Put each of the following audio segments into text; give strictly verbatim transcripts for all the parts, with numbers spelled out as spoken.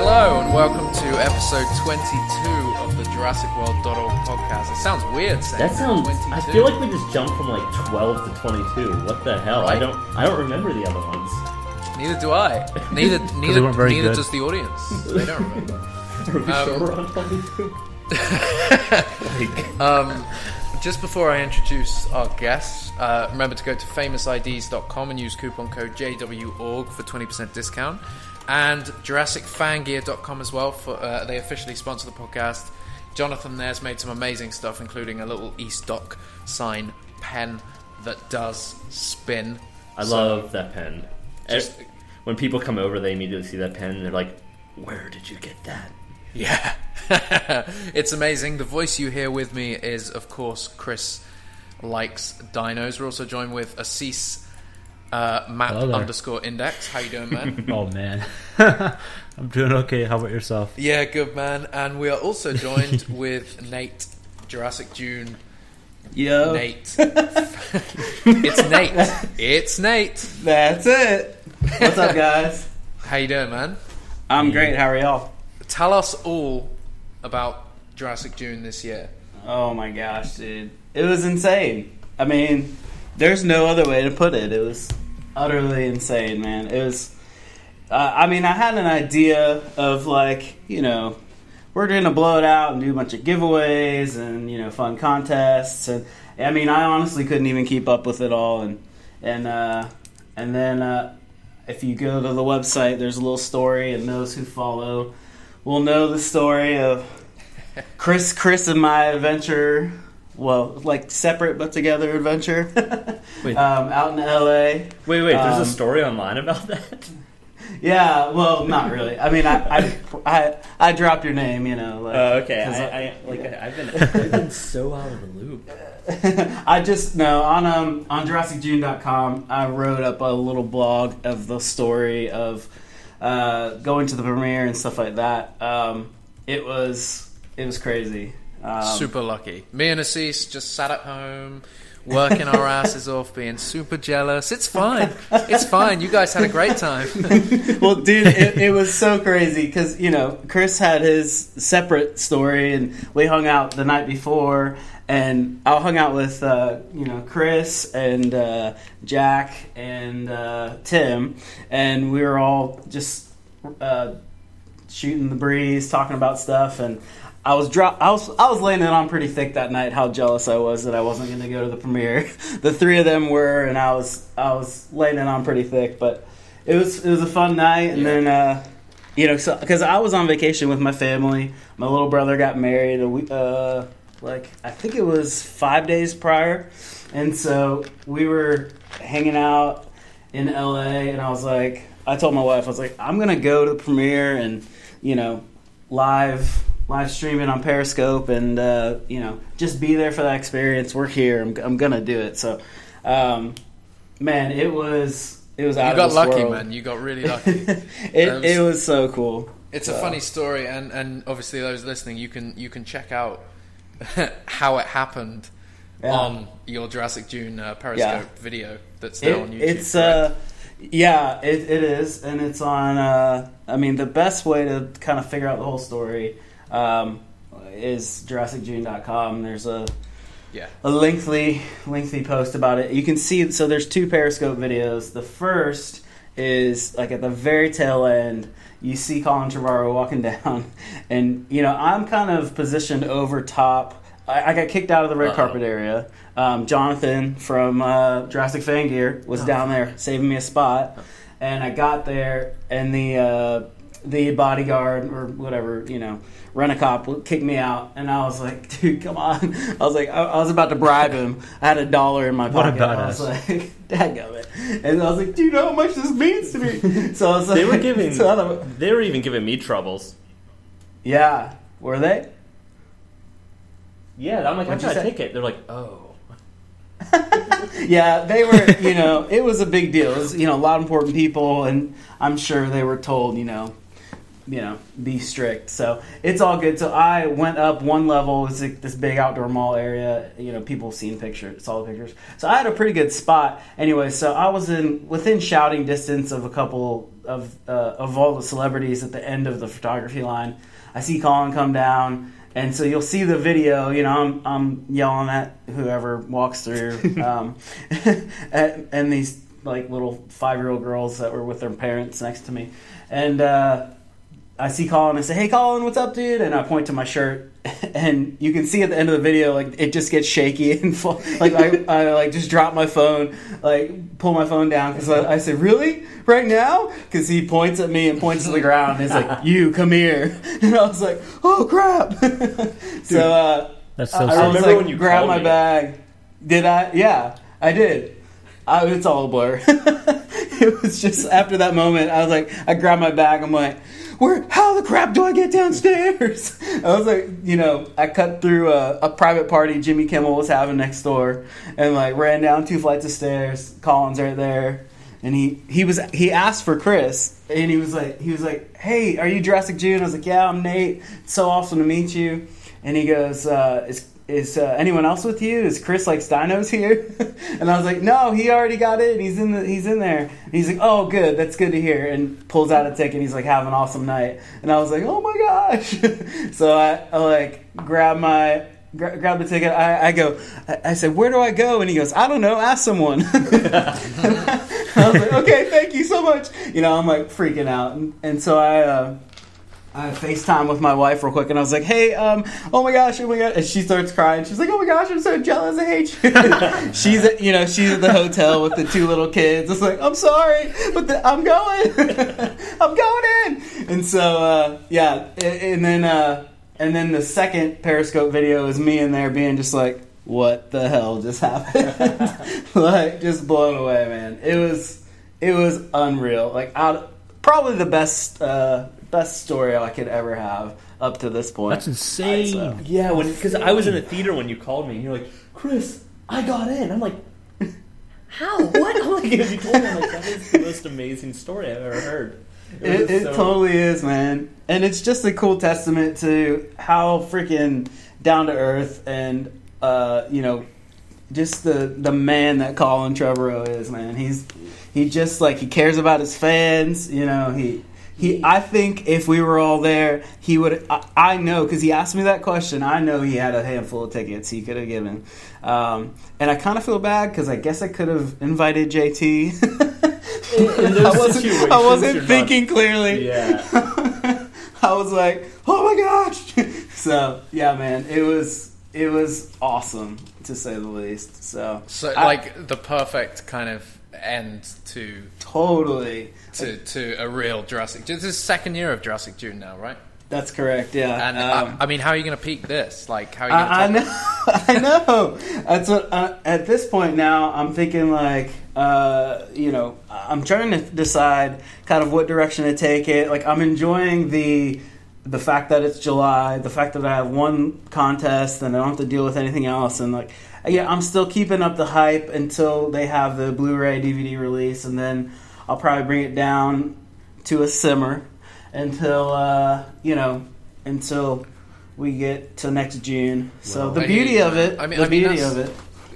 Hello and welcome to episode twenty-two of the Jurassic World dot org podcast. It sounds weird saying that sounds. twenty-two. I feel like we just jumped from like twelve to twenty-two. What the hell? Right? I don't. I don't remember the other ones. Neither do I. Neither. neither. Neither good. Does the audience. They don't remember. Are we um, sure we're on twenty-two? like. Um. Just before I introduce our guests, uh, remember to go to Famous I Ds dot com and use coupon code J W org for twenty percent discount. And Jurassic Fan Gear dot com as well. For uh, they officially sponsor the podcast. Jonathan there's made some amazing stuff, including a little East Dock sign pen that does spin. I so love that pen. Just, when people come over, they immediately see that pen and they're like, where did you get that? Yeah. It's amazing. The voice you hear with me is, of course, Chris Likes Dinos. We're also joined with Assis, uh, Matt underscore Index. How you doing, man? Oh, man. I'm doing okay. How about yourself? Yeah, good, man. And we are also joined with Nate, Jurassic June. Yo. Nate. It's Nate. It's Nate. That's it. What's up, guys? How you doing, man? I'm great. How are y'all? Tell us all about Jurassic June this year. Oh my gosh, dude. It was insane. I mean, there's no other way to put it. It was utterly insane, man. It was, uh, I mean, I had an idea of like, you know, we're going to blow it out and do a bunch of giveaways and, you know, fun contests. And I mean, I honestly couldn't even keep up with it all. And, and, uh, and then uh, if you go to the website, there's a little story, and those who follow we'll know the story of Chris, Chris and my adventure. Well, like separate but together adventure. um, out in L A. Wait, wait. Um, there's a story online about that. Yeah. Well, not really. I mean, I, I, I, I drop your name. You know. Like, oh, okay. I, I, like yeah. I, I've been, I've been so out of the loop. I just no on um on Jurassic June dot com. I wrote up a little blog of the story of. Uh, going to the premiere and stuff like that. Um, it was it was crazy. Um, super lucky. Me and Assis just sat at home, working our asses off, being super jealous. It's fine. It's fine. You guys had a great time. Well, dude, it, it was so crazy because you know Chris had his separate story, and we hung out the night before, and I hung out with uh, you know Chris and uh, Jack and uh, Tim, and we were all just uh, shooting the breeze, talking about stuff, and I was dro- I was I was laying it on pretty thick that night. How jealous I was that I wasn't going to go to the premiere. The three of them were, and I was I was laying it on pretty thick. But it was it was a fun night, and yeah. then. Uh, You know, so because I was on vacation with my family, my little brother got married a week, uh, like I think it was five days prior, and so we were hanging out in L A. And I was like, I told my wife, I was like, I'm gonna go to the premiere and you know, live live stream it on Periscope, and uh, you know, just be there for that experience. We're here. I'm, I'm gonna do it. So, um, man, it was. It was out you got lucky, world. man. You got really lucky. it, um, it was so cool. It's so. a funny story, and, and obviously those listening, you can you can check out how it happened yeah. on your Jurassic June uh, Periscope yeah. video that's there it, on YouTube. It's uh, yeah, it, it is, and it's on. Uh, I mean, the best way to kind of figure out the whole story um, is Jurassic June dot com. There's a Yeah. a lengthy, lengthy post about it. You can see, so there's two Periscope videos. The first is, like, at the very tail end, you see Colin Trevorrow walking down. And, you know, I'm kind of positioned over top. I, I got kicked out of the red Uh-oh. carpet area. Um, Jonathan from uh, Jurassic Fan Gear was oh, down there saving me a spot. And I got there, and the uh, the bodyguard or whatever, you know, rent-a-cop kicked me out, and I was like, dude, come on. I was like, I, I was about to bribe him. I had a dollar in my pocket. What about I was us? Like, dadgummit. And I was like, dude, how much this means to me? So I was like, they were giving, so they were even giving me troubles. Yeah. Were they? Yeah. I'm like, What'd I got a ticket. They're like, oh. Yeah, they were, you know, it was a big deal. It was, you know, a lot of important people, and I'm sure they were told, you know, you know, be strict. So it's all good. So I went up one level. It's like this big outdoor mall area. You know, people seen pictures, saw the pictures. So I had a pretty good spot anyway. So I was in within shouting distance of a couple of uh, of all the celebrities at the end of the photography line. I see Colin come down. And so you'll see the video, you know, I'm, I'm yelling at whoever walks through. Um, and, and these, like, little five-year-old girls that were with their parents next to me. And uh, I see Colin and I say, hey, Colin, what's up, dude? And I point to my shirt. And you can see at the end of the video, like, it just gets shaky. And, fall. like, I, I, like, just drop my phone, like, pull my phone down. Because I, I say, really? Right now? Because he points at me and points to the ground. And he's like, you, come here. And I was like, oh, crap. Dude, so, uh, that's so I, I remember like, when you grabbed my me. bag. Did I? Yeah, I did. I, it's all a blur. It was just after that moment, I was like, I grabbed my bag. I'm like, where? How the crap do I get downstairs? I was like, you know, I cut through a, a private party Jimmy Kimmel was having next door, and like ran down two flights of stairs. Colin's right there, and he, he was he asked for Chris, and he was like he was like, hey, are you Jurassic June? I was like, yeah, I'm Nate. It's so awesome to meet you. And he goes, uh, is Is uh, anyone else with you? Is Chris Likes Dinos here? And I was like, no, he already got it. He's in the, he's in there. And he's like, oh, good. That's good to hear. And pulls out a ticket. He's like, have an awesome night. And I was like, oh, my gosh. So I, I like, grab my... Grab, grab the ticket. I, I go. I, I said, "Where do I go?" And he goes, "I don't know. Ask someone." I, I was like, "Okay, thank you so much." You know, I'm like freaking out, and, and so I. Uh, I FaceTime with my wife real quick, and I was like, hey, um, oh my gosh, oh my gosh. And she starts crying. She's like, oh my gosh, I'm so jealous. I hate you. she's at, you know, she's at the hotel with the two little kids. It's like, I'm sorry, but the, I'm going. I'm going in. And so, uh, yeah. And, and then, uh, and then the second Periscope video is me in there being just like, what the hell just happened? Like, just blown away, man. It was, it was unreal. Like, out, probably the best, uh, best story I could ever have up to this point. That's insane. I, so. Yeah, because I was in the theater when you called me, and you're like, Chris, I got in. I'm like, how? What? I'm like, you told me, I'm like, that is the most amazing story I've ever heard. It, it, it so... totally is, man. And it's just a cool testament to how freaking down to earth and, uh, you know, just the, the man that Colin Trevorrow is, man. He's he just, like, he cares about his fans, you know, he... He, I think if we were all there, he would. I, I know because he asked me that question. I know he had a handful of tickets he could have given, um, and I kind of feel bad because I guess I could have invited J T. In those I wasn't, I wasn't thinking not, clearly. Yeah, I was like, oh my gosh. So yeah, man, it was it was awesome to say the least. So, so I, like the perfect kind of end to totally. To, to a real Jurassic June. This is the second year of Jurassic June now, right? That's correct, yeah. And um, I, I mean, how are you going to peak this? Like, how are you going to I know. I know. That's what, uh, at this point now, I'm thinking, like, uh, you know, I'm trying to decide kind of what direction to take it. Like, I'm enjoying the the fact that it's July, the fact that I have one contest and I don't have to deal with anything else. And, like, yeah, I'm still keeping up the hype until they have the Blu-ray D V D release, and then I'll probably bring it down to a simmer until, uh, you know, until we get to next June. So the beauty of it, I mean, the beauty of it.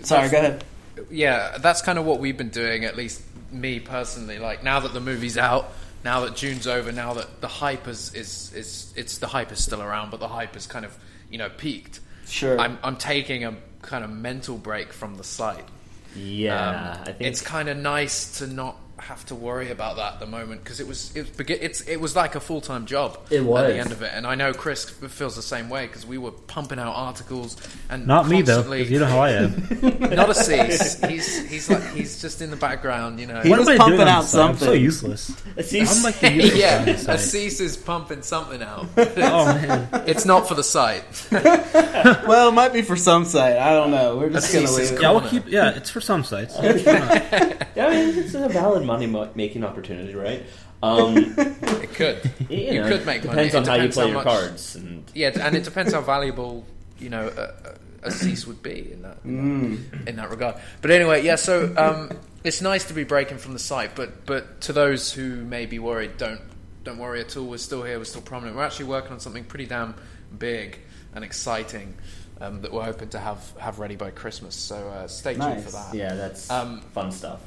Sorry, go ahead. Yeah, that's kind of what we've been doing, at least me personally. Like, now that the movie's out, now that June's over, now that the hype is, is, is it's the hype is still around, but the hype is kind of, you know, peaked. Sure. I'm, I'm taking a kind of mental break from the site. Yeah. Um, I think it's kind of nice to not have to worry about that at the moment, because it was it, it's it was like a full-time job it was. At the end of it, and I know Chris feels the same way, because we were pumping out articles and not me though, because you know how I am. Not a cease. He's he's like he's just in the background, you know. He what was am I pumping doing out something. I'm so useless. A cease. I'm like the useless yeah, a cease is pumping something out. It's, oh man, it's not for the site. Well, it might be for some site. I don't know. We're just gonna leave. It. Yeah, we'll keep, yeah, it's for some sites. Yeah, I mean, it's a valid money-making opportunity, right? Um, it could. You, know, you could make money. It depends on how you play your cards. And... Yeah, and it depends how valuable, you know, a, a cease would be in that mm. in that regard. But anyway, yeah, so um, it's nice to be breaking from the site, but, but to those who may be worried, don't don't worry at all, we're still here, we're still prominent. We're actually working on something pretty damn big and exciting um, that we're hoping to have, have ready by Christmas. So uh, stay nice. tuned for that. Yeah, that's um, fun stuff.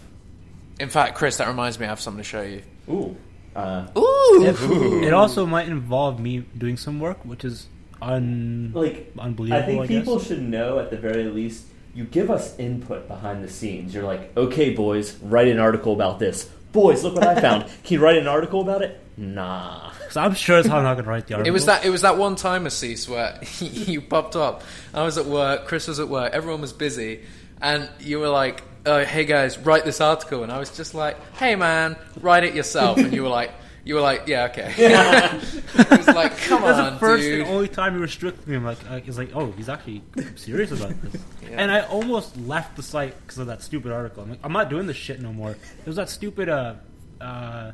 In fact, Chris, that reminds me, I have something to show you. Ooh. Uh, ooh. If, ooh. It also might involve me doing some work, which is un- like, unbelievable, I think I people guess. should know, at the very least, you give us input behind the scenes. You're like, okay, boys, write an article about this. Boys, look what I found. Can you write an article about it? Nah. So I'm sure as how I'm not going to write the article. It was that, it was that one time, Assis, where you popped up. I was at work. Chris was at work. Everyone was busy. And you were like, oh, hey guys, write this article, and I was just like, hey man, write it yourself, and you were like, you were like, yeah, okay. Yeah. It was like, come That's on, the first dude. And only time you were strict with me, I'm like, uh, it's like, oh, he's actually serious about this. Yeah. And I almost left the site because of that stupid article. I'm like, I'm not doing this shit no more. It was that stupid uh, uh,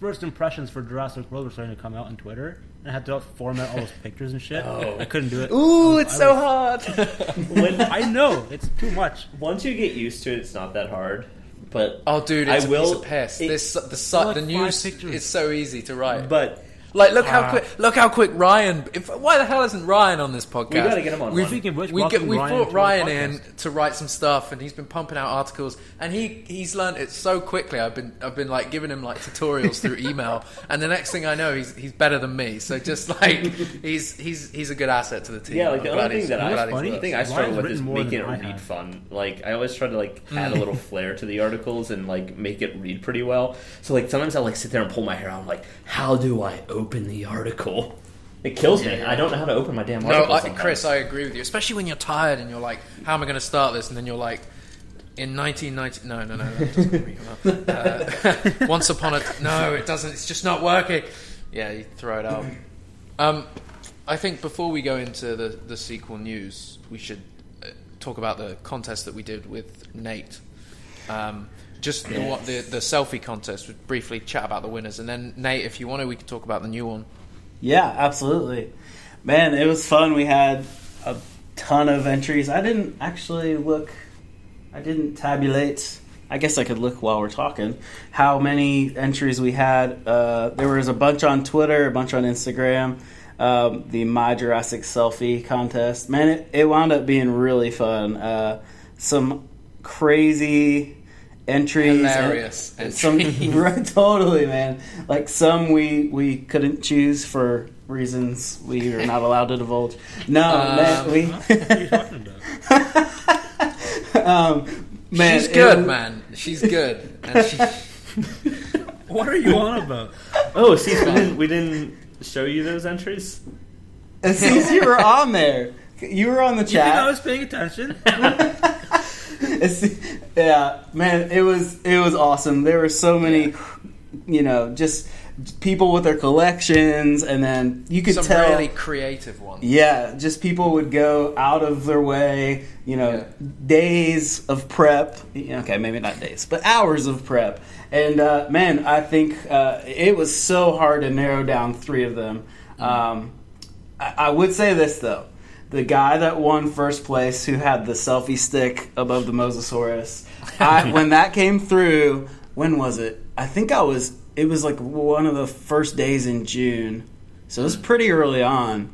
first impressions for Jurassic World were starting to come out on Twitter. I had to format all those pictures and shit. Oh. I couldn't do it. Ooh, it's so hard. When, I know. It's too much. Once you get used to it, it's not that hard. But oh, dude, it's I a will, piece of piss. It, this, the the, the news is so easy to write. But... Like, look uh, how quick! Look how quick Ryan! If, why the hell isn't Ryan on this podcast? We gotta get him on. We think we we brought Ryan in to write some stuff, and he's been pumping out articles, and he, he's learned it so quickly. I've been I've been like giving him like tutorials through email, and the next thing I know, he's he's better than me. So just like he's he's he's a good asset to the team. Yeah, like the only thing that I funny thing I struggle with is making it read fun. Like I always try to like add a little flair to the articles and like make it read pretty well. So like sometimes I like sit there and pull my hair out. I'm like, how do I open Open the article? It kills me. I don't know how to open my damn article. No, I, Chris, I agree with you. Especially when you're tired and you're like, "How am I going to start this?" And then you're like, "In nineteen ninety, no, no, no, that doesn't work. Uh, once upon a t- no, it doesn't. It's just not working." Yeah, you throw it out. Um, I think before we go into the the sequel news, we should uh, talk about the contest that we did with Nate. Um, Just the, yes. the the selfie contest. We'd briefly chat about the winners, and then Nate, if you wanted, we could talk about the new one. Yeah, absolutely. Man, it was fun. We had a ton of entries. I didn't actually look. I didn't tabulate. I guess I could look while we're talking. How many entries we had? Uh, there was a bunch on Twitter, a bunch on Instagram. Um, the My Jurassic Selfie contest. Man, it, it wound up being really fun. Uh, some crazy. Entries, hilarious and, entries. Some, right, totally, man. Like some we we couldn't choose for reasons we are not allowed to divulge. No, um, man, we. What are you talking about? um, man, she's good, was... man. She's good. And she... What are you on about? Oh, see, we didn't, we didn't show you those entries. Since you were on there, you were on the chat. You think I was paying attention. It's, yeah, man, it was it was awesome. There were so many, yeah. you know, just people with their collections, and then you could Some tell really creative ones. Yeah, just people would go out of their way, you know, yeah. days of prep. Okay, maybe not days, but hours of prep. And uh, man, I think uh, it was so hard to narrow down three of them. Mm-hmm. Um, I, I would say this though. The guy that won first place, who had the selfie stick above the Mosasaurus, I, when that came through, when was it? I think I was. It was like one of the first days in June, so it was pretty early on,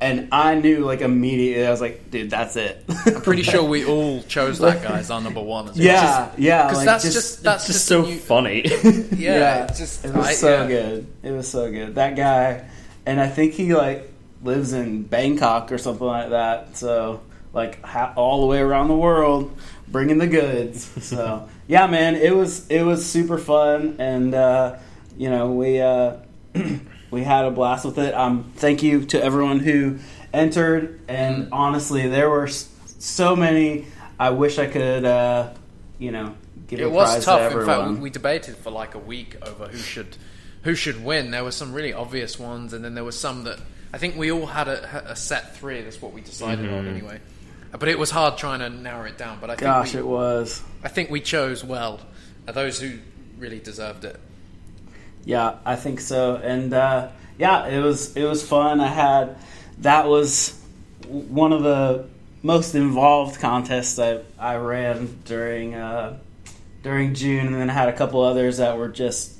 and I knew like immediately. I was like, "Dude, that's it." I'm pretty sure we all chose that guy as our number one. As well. Yeah, just, yeah, because like that's just, just that's just, just so new, funny. yeah, yeah, just it was I, so yeah. good. It was so good. That guy, and I think he like. lives in Bangkok or something like that, so like ha- all the way around the world bringing the goods. So yeah, man, it was it was super fun, and uh you know we uh we had a blast with it. Um thank you to everyone who entered, and honestly there were so many. I wish I could uh you know give it a was prize tough to everyone. In fact, we debated for like a week over who should who should win. There were some really obvious ones, and then there were some that I think we all had a, a set three. That's what we decided mm-hmm. on, anyway. But it was hard trying to narrow it down. But I gosh, think we, it was. I think we chose well. Those who really deserved it. Yeah, I think so. And uh, yeah, it was it was fun. I had that was one of the most involved contests I I ran during uh, during June, and then I had a couple others that were just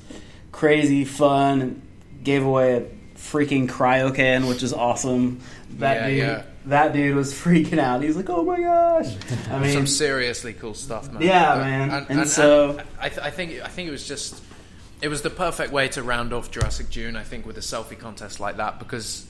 crazy fun. gave away a freaking cryo can, which is awesome. That yeah, dude, yeah. that dude was freaking out. He's like, "Oh my gosh!" I mean, some seriously cool stuff, man. Yeah, but, man. And, and, and so, and I, th- I think, I think it was just, it was the perfect way to round off Jurassic June. I think with a selfie contest like that, because,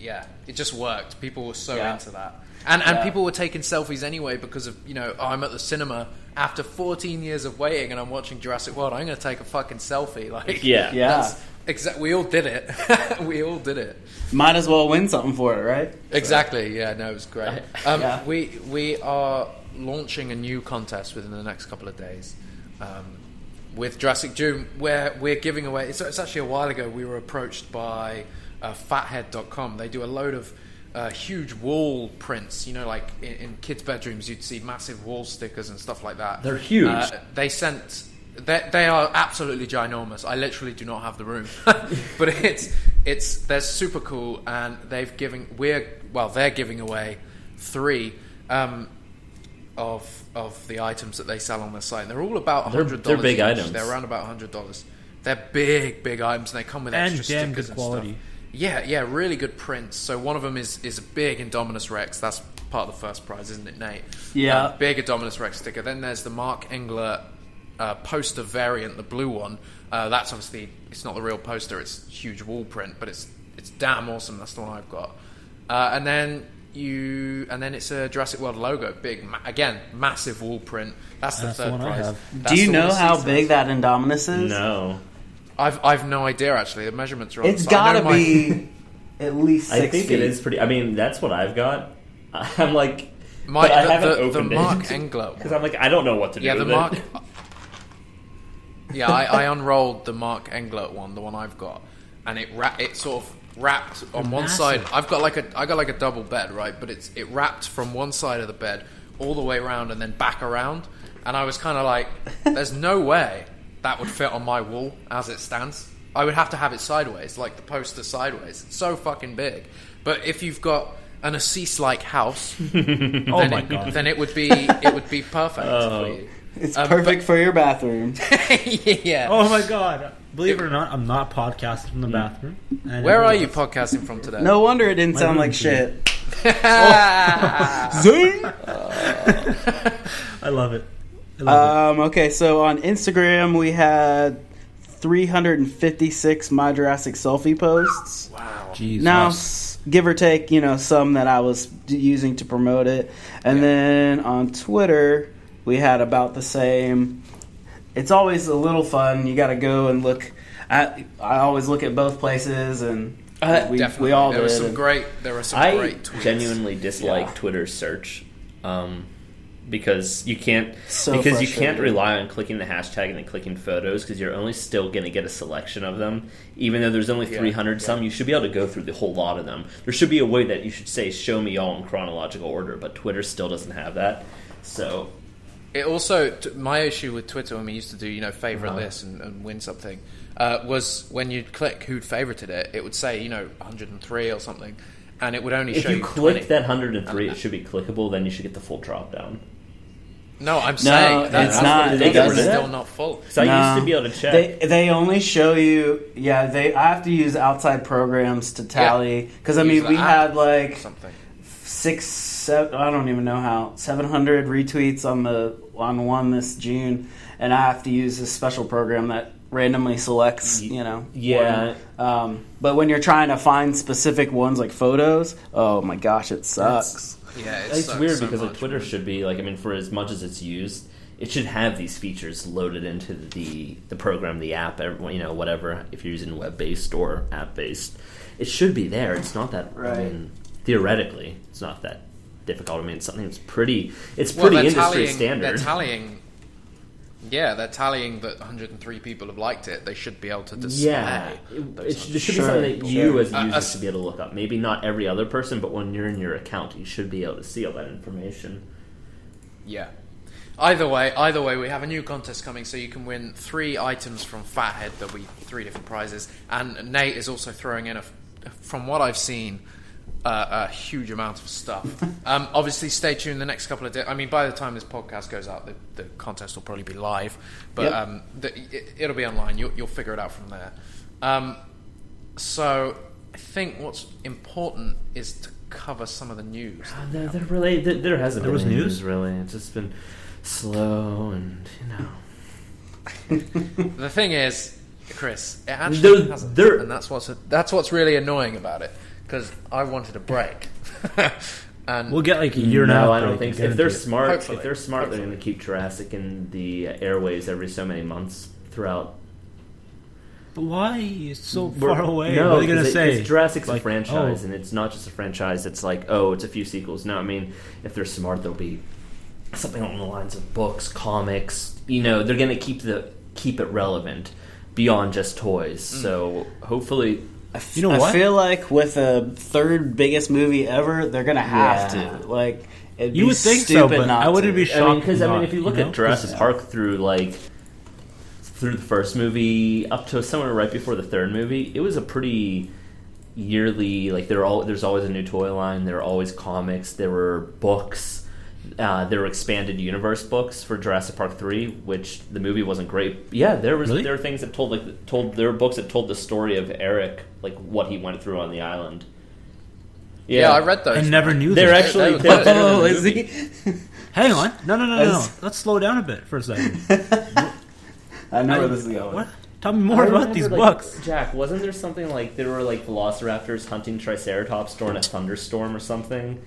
yeah, it just worked. People were so yeah. into that, and and yeah. people were taking selfies anyway because of, you know, oh, I'm at the cinema after fourteen years of waiting, and I'm watching Jurassic World. I'm going to take a fucking selfie. Like, yeah, yeah. Exactly. We all did it. we all did it. Might as well win something for it, right? Exactly. Yeah. No, it was great. Um, yeah. We we are launching a new contest within the next couple of days um, with Jurassic June, where we're giving away. It's, it's actually a while ago we were approached by uh, Fathead dot com. They do a load of uh, huge wall prints. You know, like in, in kids' bedrooms, you'd see massive wall stickers and stuff like that. They're huge. Uh, they sent. They, they are absolutely ginormous. I literally do not have the room, but it's it's they're super cool, and they've giving we're well they're giving away three um, of of the items that they sell on their site. And they're all about one hundred dollars. They're, they're big each. items. They're around about one hundred dollars. They're big, big items, and they come with extra and stickers damn good and quality. Stuff. Yeah, yeah, really good prints. So one of them is is a big Indominus Rex. That's part of the first prize, isn't it, Nate? Yeah, um, big Indominus Rex sticker. Then there's the Mark Engler. Uh, poster variant, the blue one. Uh, that's obviously it's not the real poster; it's huge wall print, but it's it's damn awesome. That's the one I've got. Uh, and then you, and then it's a Jurassic World logo, big ma- again, massive wall print. That's the that's third the prize. Do you know how big that Indominus is? No, I've I've no idea actually. The measurements are. On it's got to be at least six feet. I think it is pretty. I mean, that's what I've got. I'm like, my, the, I haven't the, opened the Mark Engler because I'm like, I don't know what to do. Yeah, the with Mark. It. yeah, I, I unrolled the Mark Engler one, the one I've got, and it ra- it sort of wrapped on one side. I've got like a I got like a double bed, right? But it's it wrapped from one side of the bed all the way around and then back around. And I was kind of like, "There's no way that would fit on my wall as it stands. I would have to have it sideways, like the poster sideways. It's so fucking big." But if you've got an Assis-like house, oh then, my it, God. then it would be it would be perfect oh. for you. It's um, perfect but, for your bathroom. yeah. Oh my God! Believe it, it or not, I'm not podcasting from the bathroom. Where are you podcasting from today? No wonder it didn't my sound like shit. Zing! uh, I love it. I love um, it. Okay, so on Instagram we had three hundred fifty-six My Jurassic selfie posts. Wow. Jeez. Now, nice. give or take, you know, some that I was using to promote it, and yeah. then on Twitter. We had about the same. It's always a little fun. You got to go and look. I I always look at both places, and uh, we definitely. we all there did. There were some great. There were some I great tweets. I genuinely dislike yeah. Twitter search um, because you can't so because you can't rely on clicking the hashtag and then clicking photos because you're only still going to get a selection of them. Even though there's only three hundred yeah. some, you should be able to go through the whole lot of them. There should be a way that you should say "show me all" in chronological order, but Twitter still doesn't have that. So. It also, my issue with Twitter when we used to do, you know, favorite uh-huh. this and, and win something, uh, was when you'd click who'd favorited it, it would say, you know, one hundred three or something, and it would only if show you. If you click twenty that one hundred three, it should be clickable, then you should get the full drop down. No, I'm no, saying that's not. They it's still not full. So no, I used to be able to check. They, they only show you. Yeah, they. I have to use outside programs to tally. Because, yeah, I mean, we had like six, seven, I don't even know how, seven hundred retweets on the. on one this June, and I have to use this special program that randomly selects, you know. Yeah. Um, but when you're trying to find specific ones like photos, oh my gosh, it sucks. It's, yeah, it it's sucks weird so because much, Twitter should be like, I mean, for as much as it's used, it should have these features loaded into the the program, the app, you know, whatever. If you're using web based or app based, it should be there. It's not that. Right. I mean, theoretically, it's not that. Difficult. I mean, it's something that's pretty. It's pretty well, industry tallying, standard. They're tallying. Yeah, they're tallying that one hundred three people have liked it. They should be able to display. Yeah, it, it should sure. be something that you, sure. as a user, uh, uh, should be able to look up. Maybe not every other person, but when you're in your account, you should be able to see all that information. Yeah. Either way, either way, we have a new contest coming, so you can win three items from Fathead. There'll be three different prizes, and Nate is also throwing in a. From what I've seen. Uh, a huge amount of stuff. Um, obviously, stay tuned the next couple of days. I mean, by the time this podcast goes out, the, the contest will probably be live, but yep. um, the, it, it'll be online. You'll, you'll figure it out from there. Um, So I think what's important is to cover some of the news. Uh, there, there, really, there, there hasn't there been was any news, really. It's just been slow and, you know. The thing is, Chris, it actually there, hasn't. There, and that's what's, that's what's really annoying about it, because I wanted a break. And we'll get like a year now. I don't think so. If they're smart, Hopefully. if they're smart, Hopefully. they're going to keep Jurassic in the airwaves every so many months throughout. But why it's so We're, far away? No, what are they going to say? It's Jurassic's like, a franchise, oh. and it's not just a franchise. It's like, oh, it's a few sequels. No, I mean, if they're smart, there'll be something along the lines of books, comics. You know, they're going to keep the keep it relevant beyond just toys. Mm. So hopefully. I, f- you know I feel like with the third biggest movie ever, they're going to have yeah. to. Like, it'd you be would think stupid so, but not I wouldn't to. be shocked. Because I, mean, I mean, if you look you know? at Jurassic yeah. Park through like through the first movie up to somewhere right before the third movie, it was a pretty yearly. Like, there all there's always a new toy line. There were always comics. There were books. Uh, there were expanded universe books for Jurassic Park three, which the movie wasn't great. Yeah, there was really? there were things that told like told there were books that told the story of Eric, like what he went through on the island. Yeah, yeah I read those. I never knew they're that. actually. They're, they're, oh, they're is he? Hang on, no, no, no, no, no. Let's slow down a bit for a second. I know where this is going. What? Tell me more about remember, these like, books. Jack, wasn't there something like there were like Velociraptors hunting Triceratops during a thunderstorm or something?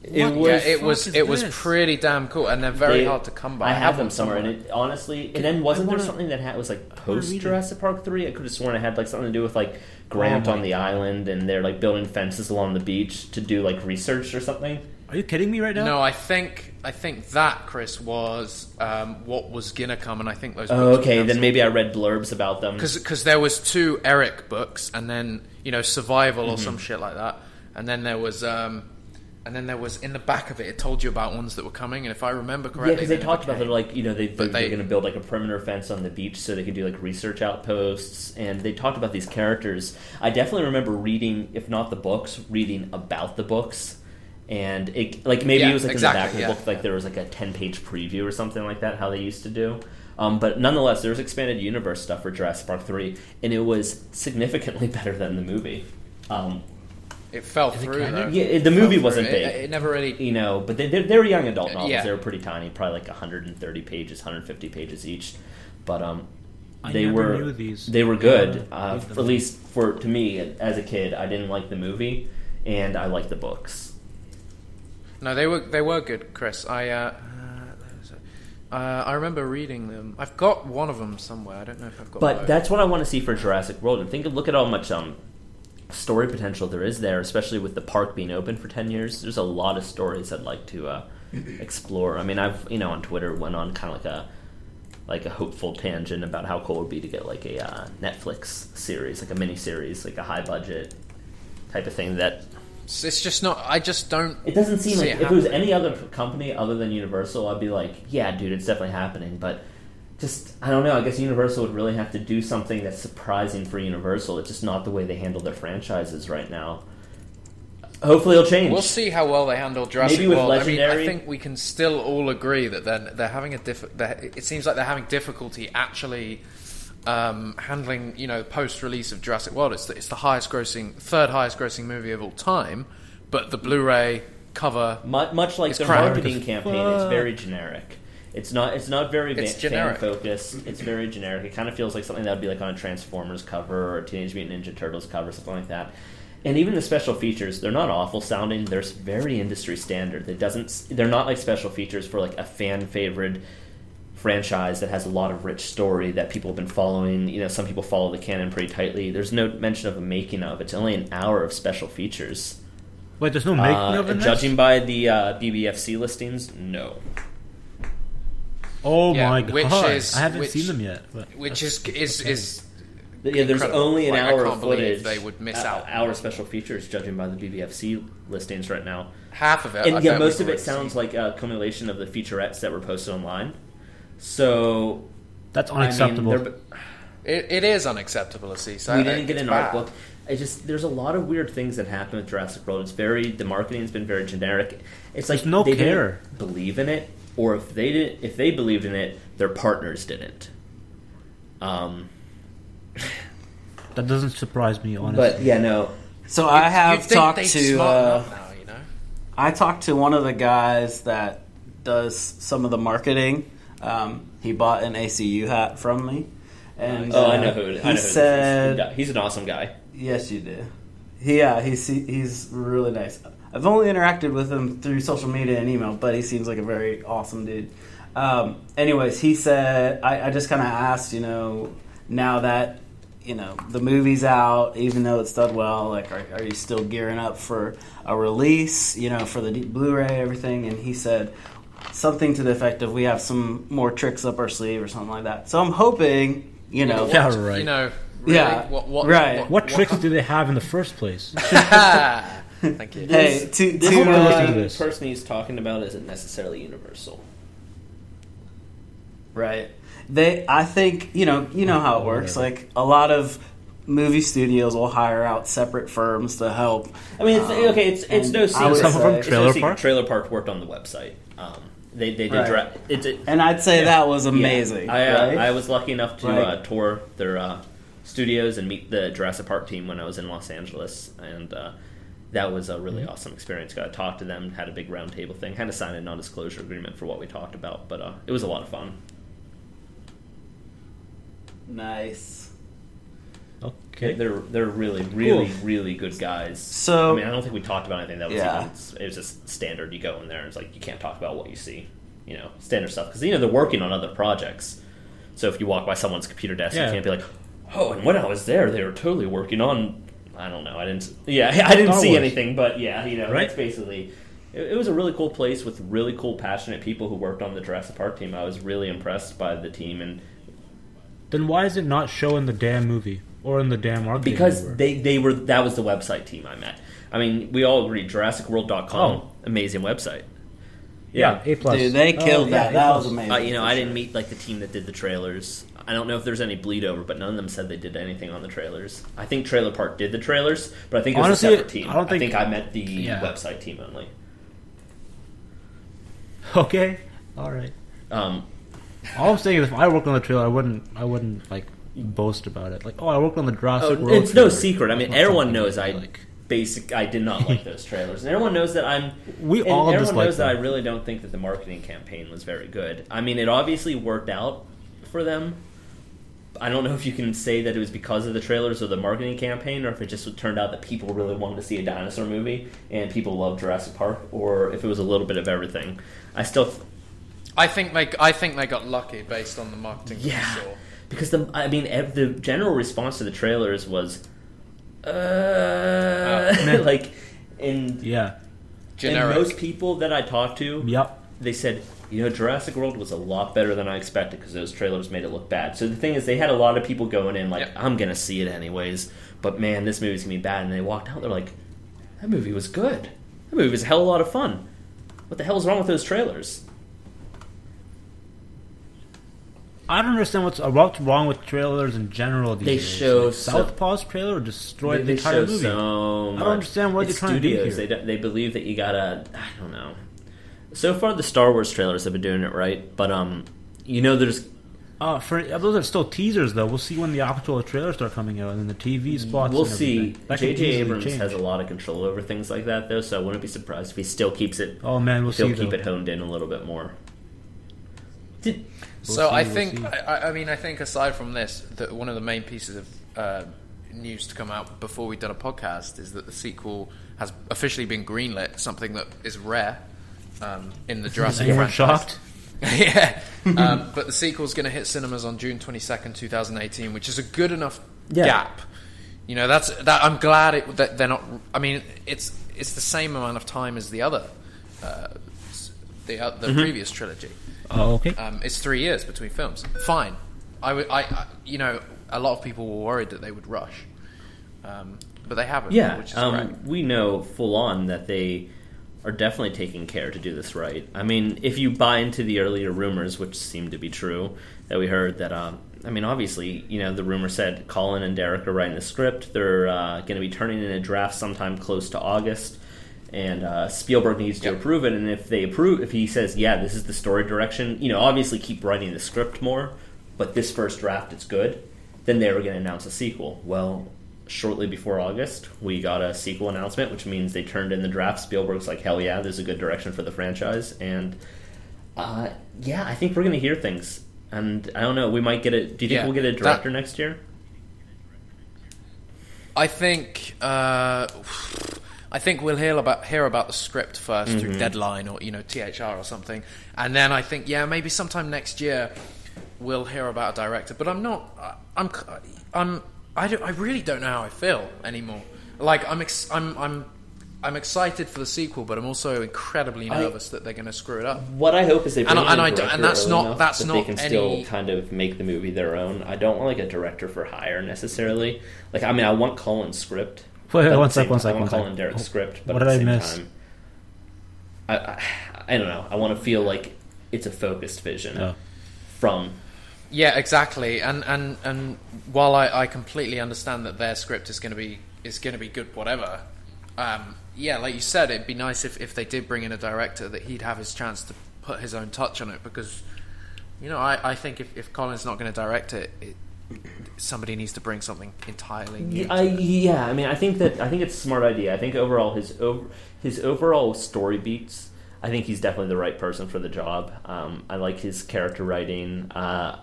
It was, yeah, it was it this? was pretty damn cool, and they're very they, hard to come by. I have them somewhere, somewhere. and it, honestly, and then wasn't wanna, there something that had, was like post Jurassic Park three? I could have sworn it had like something to do with like Grant oh on the God. island, and they're like building fences along the beach to do like research or something. Are you kidding me right now? No, I think I think that Chris was um, what was gonna come, and I think those. Oh, okay, then maybe I read blurbs about them because there was two Eric books, and then you know Survival mm-hmm. or some shit like that, and then there was. Um, And then there was, in the back of it, it told you about ones that were coming, and if I remember correctly... Yeah, because they, they talked about, they're like, you know, they, they, they, they're going to build, like, a perimeter fence on the beach so they could do, like, research outposts, and they talked about these characters. I definitely remember reading, if not the books, reading about the books, and, it like, maybe yeah, it was, like, exactly, in the back of the yeah. book, like, there was, like, a ten-page preview or something like that, how they used to do. Um, but nonetheless, there was expanded universe stuff for Jurassic Park three, and it was significantly better than the movie. Um It fell it through. Kind of, yeah, it, the it movie wasn't big. It, it never really, you know. But they, they're, they're young adult novels. Yeah. They were pretty tiny, probably like one hundred thirty pages, one hundred fifty pages each. But um, I they never were knew these. They were good. Yeah, uh, at least for to me as a kid, I didn't like the movie, and I liked the books. No, they were they were good, Chris. I uh, uh, I remember reading them. I've got one of them somewhere. I don't know if I've got. But both. That's what I want to see for Jurassic World. And think of look at how much um. story potential there is there, especially with the park being open for ten years. There's a lot of stories I'd like to uh, explore. I mean, I've, you know, on Twitter went on kind of like a like a hopeful tangent about how cool it would be to get like a uh, Netflix series, like a mini series, like a high budget type of thing that it's just not I just don't it doesn't seem like it if happening. It was any other company other than Universal, I'd be like, yeah dude, it's definitely happening. But just, I don't know, I guess Universal would really have to do something that's surprising for Universal. It's just not the way they handle their franchises right now. Hopefully it'll change. We'll see how well they handle Jurassic Maybe with World. Legendary... I mean, I think we can still all agree that they're, they're having a diff- it seems like they're having difficulty actually um, handling, you know, post-release of Jurassic World. It's the, it's the highest grossing, third highest grossing movie of all time, but the Blu-ray cover... Much, much like their marketing campaign, it's very generic. It's not. It's not very it's va- fan focused. It's very generic. It kind of feels like something that would be like on a Transformers cover or a Teenage Mutant Ninja Turtles cover, something like that. And even the special features, they're not awful sounding. They're very industry standard. It doesn't. They're not like special features for like a fan favorite franchise that has a lot of rich story that people have been following. You know, some people follow the canon pretty tightly. There's no mention of a making of. It's only an hour of special features. Wait, there's no making uh, of. In judging this? By the uh, B B F C listings, no. Oh yeah, my god! Which is, I haven't which, seen them yet. Which is is is yeah. There's only an like, hour of footage. They would miss uh, out. Our special features, judging by the B B F C listings right now, half of it. And I yeah, most of it sounds seen. Like a compilation of the featurettes that were posted online. So that's unacceptable. I mean, it, it is unacceptable to see. So we didn't get an art book. I just there's a lot of weird things that happen with Jurassic World. It's very the marketing's been very generic. It's there's like no they care. Didn't believe in it. Or if they did, if they believed in it, their partners didn't. Um, That doesn't surprise me, honestly. But yeah, no. So you, I have talked to. Uh, now, you know? I talked to one of the guys that does some of the marketing. Um, he bought an A C U hat from me, and oh, uh, I know who it is. He I know who said, is. "He's an awesome guy." Yes, you do. Yeah, he's he's really nice. I've only interacted with him through social media and email, but he seems like a very awesome dude. Um, anyways, he said, I, I just kind of asked, you know, now that, you know, the movie's out, even though it's done well, like, are, are you still gearing up for a release, you know, for the Blu-ray, everything? And he said something to the effect of, we have some more tricks up our sleeve or something like that. So I'm hoping, you know, yeah, what, right. you know, really, yeah, what, what, right. What, what, what tricks do they have in the first place? Thank you. Hey, to, to uh, the person he's talking about isn't necessarily Universal. Right. They, I think, you know, you know how it works. Like, a lot of movie studios will hire out separate firms to help. I mean, it's, um, okay, it's it's no secret. Someone from Trailer Park. Trailer Park worked on the website. Um, they they did. Right. Dra- it, it, and I'd say yeah. that was amazing. Yeah. I uh, right? I was lucky enough to right. uh, tour their uh, studios and meet the Jurassic Park team when I was in Los Angeles, and uh, that was a really mm-hmm. awesome experience. Got to talk to them, had a big roundtable thing, kind of signed a non-disclosure agreement for what we talked about, but uh, it was a lot of fun. Nice. Okay. They're they're really, really, cool. really good guys. So I mean, I don't think we talked about anything that was yeah. even, it was just standard. You go in there and it's like, you can't talk about what you see. You know, standard stuff. Because, you know, they're working on other projects. So if you walk by someone's computer desk, yeah. you can't be like, oh, and when I was there, they were totally working on, I don't know, I didn't, yeah, I didn't Star see Wars. anything, but yeah, you know, right? It's basically, it, it was a really cool place with really cool, passionate people who worked on the Jurassic Park team. I was really impressed by the team and then why is it not showing the damn movie or in the damn marketing? Because they, they were that was the website team I met. I mean, we all agreed Jurassic World dot com, oh. amazing website. Yeah, yeah, A plus. Dude, they killed oh, that. Yeah, that was amazing. Uh, you know, I sure. didn't meet like the team that did the trailers. I don't know if there's any bleed over, but none of them said they did anything on the trailers. I think Trailer Park did the trailers, but I think it was Honestly, a separate team. I, don't think, I think I met the yeah. website team only. Okay, all right. Um, All I'm saying is, if I worked on the trailer, I wouldn't. I wouldn't like boast about it. Like, oh, I worked on the Jurassic oh, World. It's trailer. No secret. I mean, everyone knows I like. basic. I did not like those trailers, and everyone knows that I'm. We all everyone knows them. that I really don't think that the marketing campaign was very good. I mean, it obviously worked out for them. I don't know if you can say that it was because of the trailers or the marketing campaign, or if it just turned out that people really wanted to see a dinosaur movie and people love Jurassic Park, or if it was a little bit of everything. I still. I think they, I think they got lucky based on the marketing. Yeah, we saw. Because the, I mean, ev- the general response to the trailers was, uh, uh like, and yeah, generic. And most people that I talked to, yep. they said, you know, Jurassic World was a lot better than I expected because those trailers made it look bad. So the thing is, they had a lot of people going in like, yep. I'm gonna see it anyways, but man, this movie's gonna be bad. And they walked out, they're like, that movie was good. That movie was a hell of a lot of fun. What the hell is wrong with those trailers? I don't understand what's, what's wrong with trailers in general these they days. Show like so, Southpaw's trailer destroyed the entire movie. So I don't understand what it's they're trying studios. to do here. They, they believe that you gotta... I don't know. So far, the Star Wars trailers have been doing it right, but, um, you know, there's... Uh, for, those are still teasers, though. We'll see when the actual trailers start coming out, and then the T V spots We'll and see. J J. Abrams change. has a lot of control over things like that, though, so I wouldn't be surprised if he still keeps it... Oh, man, we'll still see. He'll keep though. it honed in a little bit more. Did... We'll so see, I we'll think, I, I mean, I think aside from this, that one of the main pieces of uh, news to come out before we've done a podcast is that the sequel has officially been greenlit, something that is rare um, in the Jurassic franchise. Shocked? yeah. Um, but the sequel's going to hit cinemas on June twenty-second, twenty eighteen, which is a good enough yeah. gap. You know, that's that. I'm glad it, that they're not, I mean, it's it's the same amount of time as the other, uh, the, uh, the mm-hmm. previous trilogy. Oh, okay. Um, it's three years between films. Fine. I, would, I, I, you know, a lot of people were worried that they would rush, um, but they haven't. Yeah, which is um, great. We know full on that they are definitely taking care to do this right. I mean, if you buy into the earlier rumors, which seem to be true, that we heard that, um, I mean, obviously, you know, the rumor said Colin and Derek are writing the script. They're uh, going to be turning in a draft sometime close to August. And uh, Spielberg needs to yep. approve it, and if they approve, if he says, yeah, this is the story direction, you know, obviously keep writing the script more, but this first draft, it's good. Then they were going to announce a sequel. Well, shortly before August, we got a sequel announcement, which means they turned in the draft. Spielberg's like, hell yeah, there's a good direction for the franchise. And uh, yeah, I think we're going to hear things. And I don't know, we might get a... Do you think yeah, we'll get a director that, next year? I think... Uh, I think we'll hear about hear about the script first mm-hmm. through Deadline or, you know, T H R or something. And then I think, yeah, maybe sometime next year we'll hear about a director. But I'm not... I'm... I'm I, don't, I really don't know how I feel anymore. Like, I'm ex- I'm I'm I'm excited for the sequel, but I'm also incredibly nervous I, that they're going to screw it up. What I hope is they bring and, in and, I don't, and that's not that's that not they can any... still kind of make the movie their own. I don't want like a director for hire necessarily. Like, I mean, I want Colin's script. Wait, one sec, one sec, I want Colin Derek's script. But what did I miss? I, I I don't know. I want to feel like it's a focused vision oh. from. Yeah, exactly. And and, and while I, I completely understand that their script is going to be is going to be good, whatever. Um, yeah, like you said, it'd be nice if, if they did bring in a director that he'd have his chance to put his own touch on it. Because, you know, I, I think if, if Colin's not going to direct it, it, somebody needs to bring something entirely new. I, yeah, I mean, I think that I think it's a smart idea. I think overall his over, his overall story beats. I think he's definitely the right person for the job. Um, I like his character writing. Uh,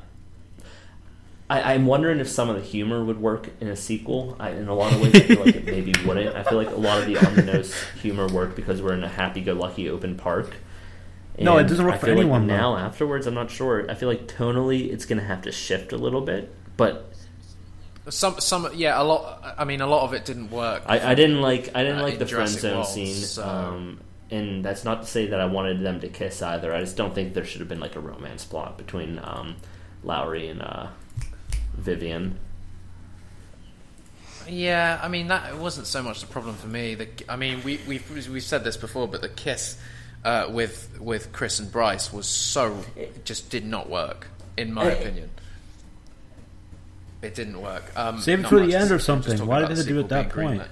I, I'm wondering if some of the humor would work in a sequel. I, in a lot of ways, I feel like it maybe wouldn't. I feel like a lot of the on-the-nose humor worked because we're in a happy-go-lucky open park. And no, it doesn't work I feel for like anyone. Now, though. Afterwards, I'm not sure. I feel like tonally, it's going to have to shift a little bit. But some, some, yeah, a lot. I mean, a lot of it didn't work. I, I didn't like. I didn't uh, like the friend zone World, scene. So. Um, and that's not to say that I wanted them to kiss either. I just don't think there should have been like a romance plot between um, Lowry and. Uh, Vivian. Yeah, I mean that wasn't so much the problem for me. The, I mean, we we've we've said this before, but the kiss uh, with with Chris and Bryce was so it just did not work, in my it, opinion. It didn't work. Um, Save it through the end or something. Why did they do it at that point?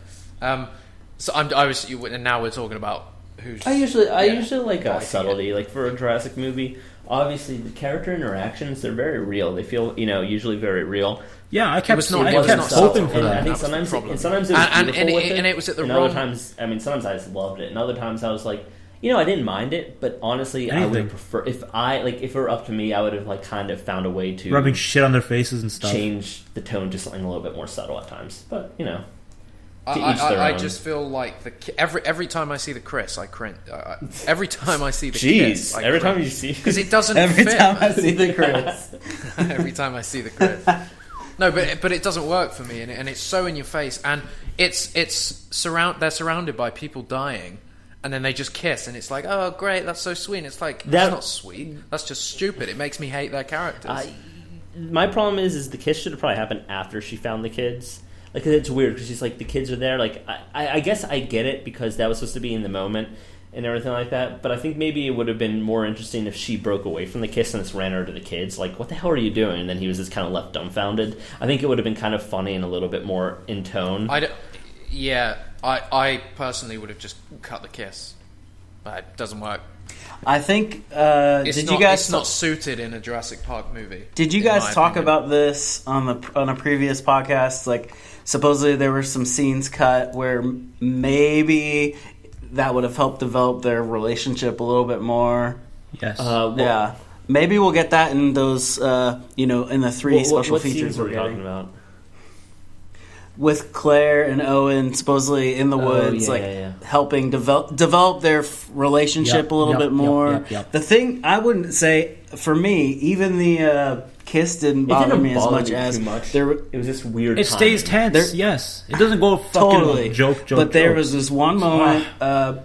Um, so I'm, I was, you, and now we're talking about who's. I usually I yeah, usually like a subtlety, like for a Jurassic movie. Obviously, the character interactions—they're very real. They feel, you know, usually very real. Yeah, I kept, was not, I kept hoping for that. I think that sometimes, it, and sometimes it was and, beautiful and, and, with it, and it was at the and wrong. Other times, I mean, sometimes I just loved it, and other times I was like, you know, I didn't mind it, but honestly, Anything. I would prefer if I like if it were up to me, I would have like kind of found a way to rubbing shit on their faces and stuff, change the tone to something a little bit more subtle at times. But you know. I, I, I just feel like the every every time I see the Chris, I cringe. Uh, every time I see the Jeez, Chris, I every cringe. Time you see because it doesn't every fit. Time I see the Chris, every time I see the Chris. No, but but it doesn't work for me, and, it, and it's so in your face, and it's it's surround. They're surrounded by people dying, and then they just kiss, and it's like, oh great, that's so sweet. And it's like that's not sweet. That's just stupid. It makes me hate their characters. I, my problem is, is the kiss should have probably happened after she found the kids. Like, it's weird because she's like, the kids are there. Like, I, I guess I get it because that was supposed to be in the moment and everything like that. But I think maybe it would have been more interesting if she broke away from the kiss and just ran over to the kids. Like, what the hell are you doing? And then he was just kind of left dumbfounded. I think it would have been kind of funny and a little bit more in tone. I don't, yeah, I, I personally would have just cut the kiss. But it doesn't work. I think, uh, it's did not, you guys... It's not suited in a Jurassic Park movie. Did you guys talk opinion. about this on the on a previous podcast? Like, supposedly there were some scenes cut where maybe that would have helped develop their relationship a little bit more. Yes. Uh, well, yeah. Maybe we'll get that in those, uh, you know, in the three well, special what features we're talking about. With Claire and Owen supposedly in the woods, oh, yeah, like yeah, yeah. helping develop develop their f- relationship yep, a little yep, bit more. Yep, yep, yep. The thing I wouldn't say for me, even the uh, kiss didn't bother didn't me as much as much. There were, it was this weird. It timing. Stays tense. There, yes, it doesn't go fucking totally. joke joke. But there joke. was this one moment uh,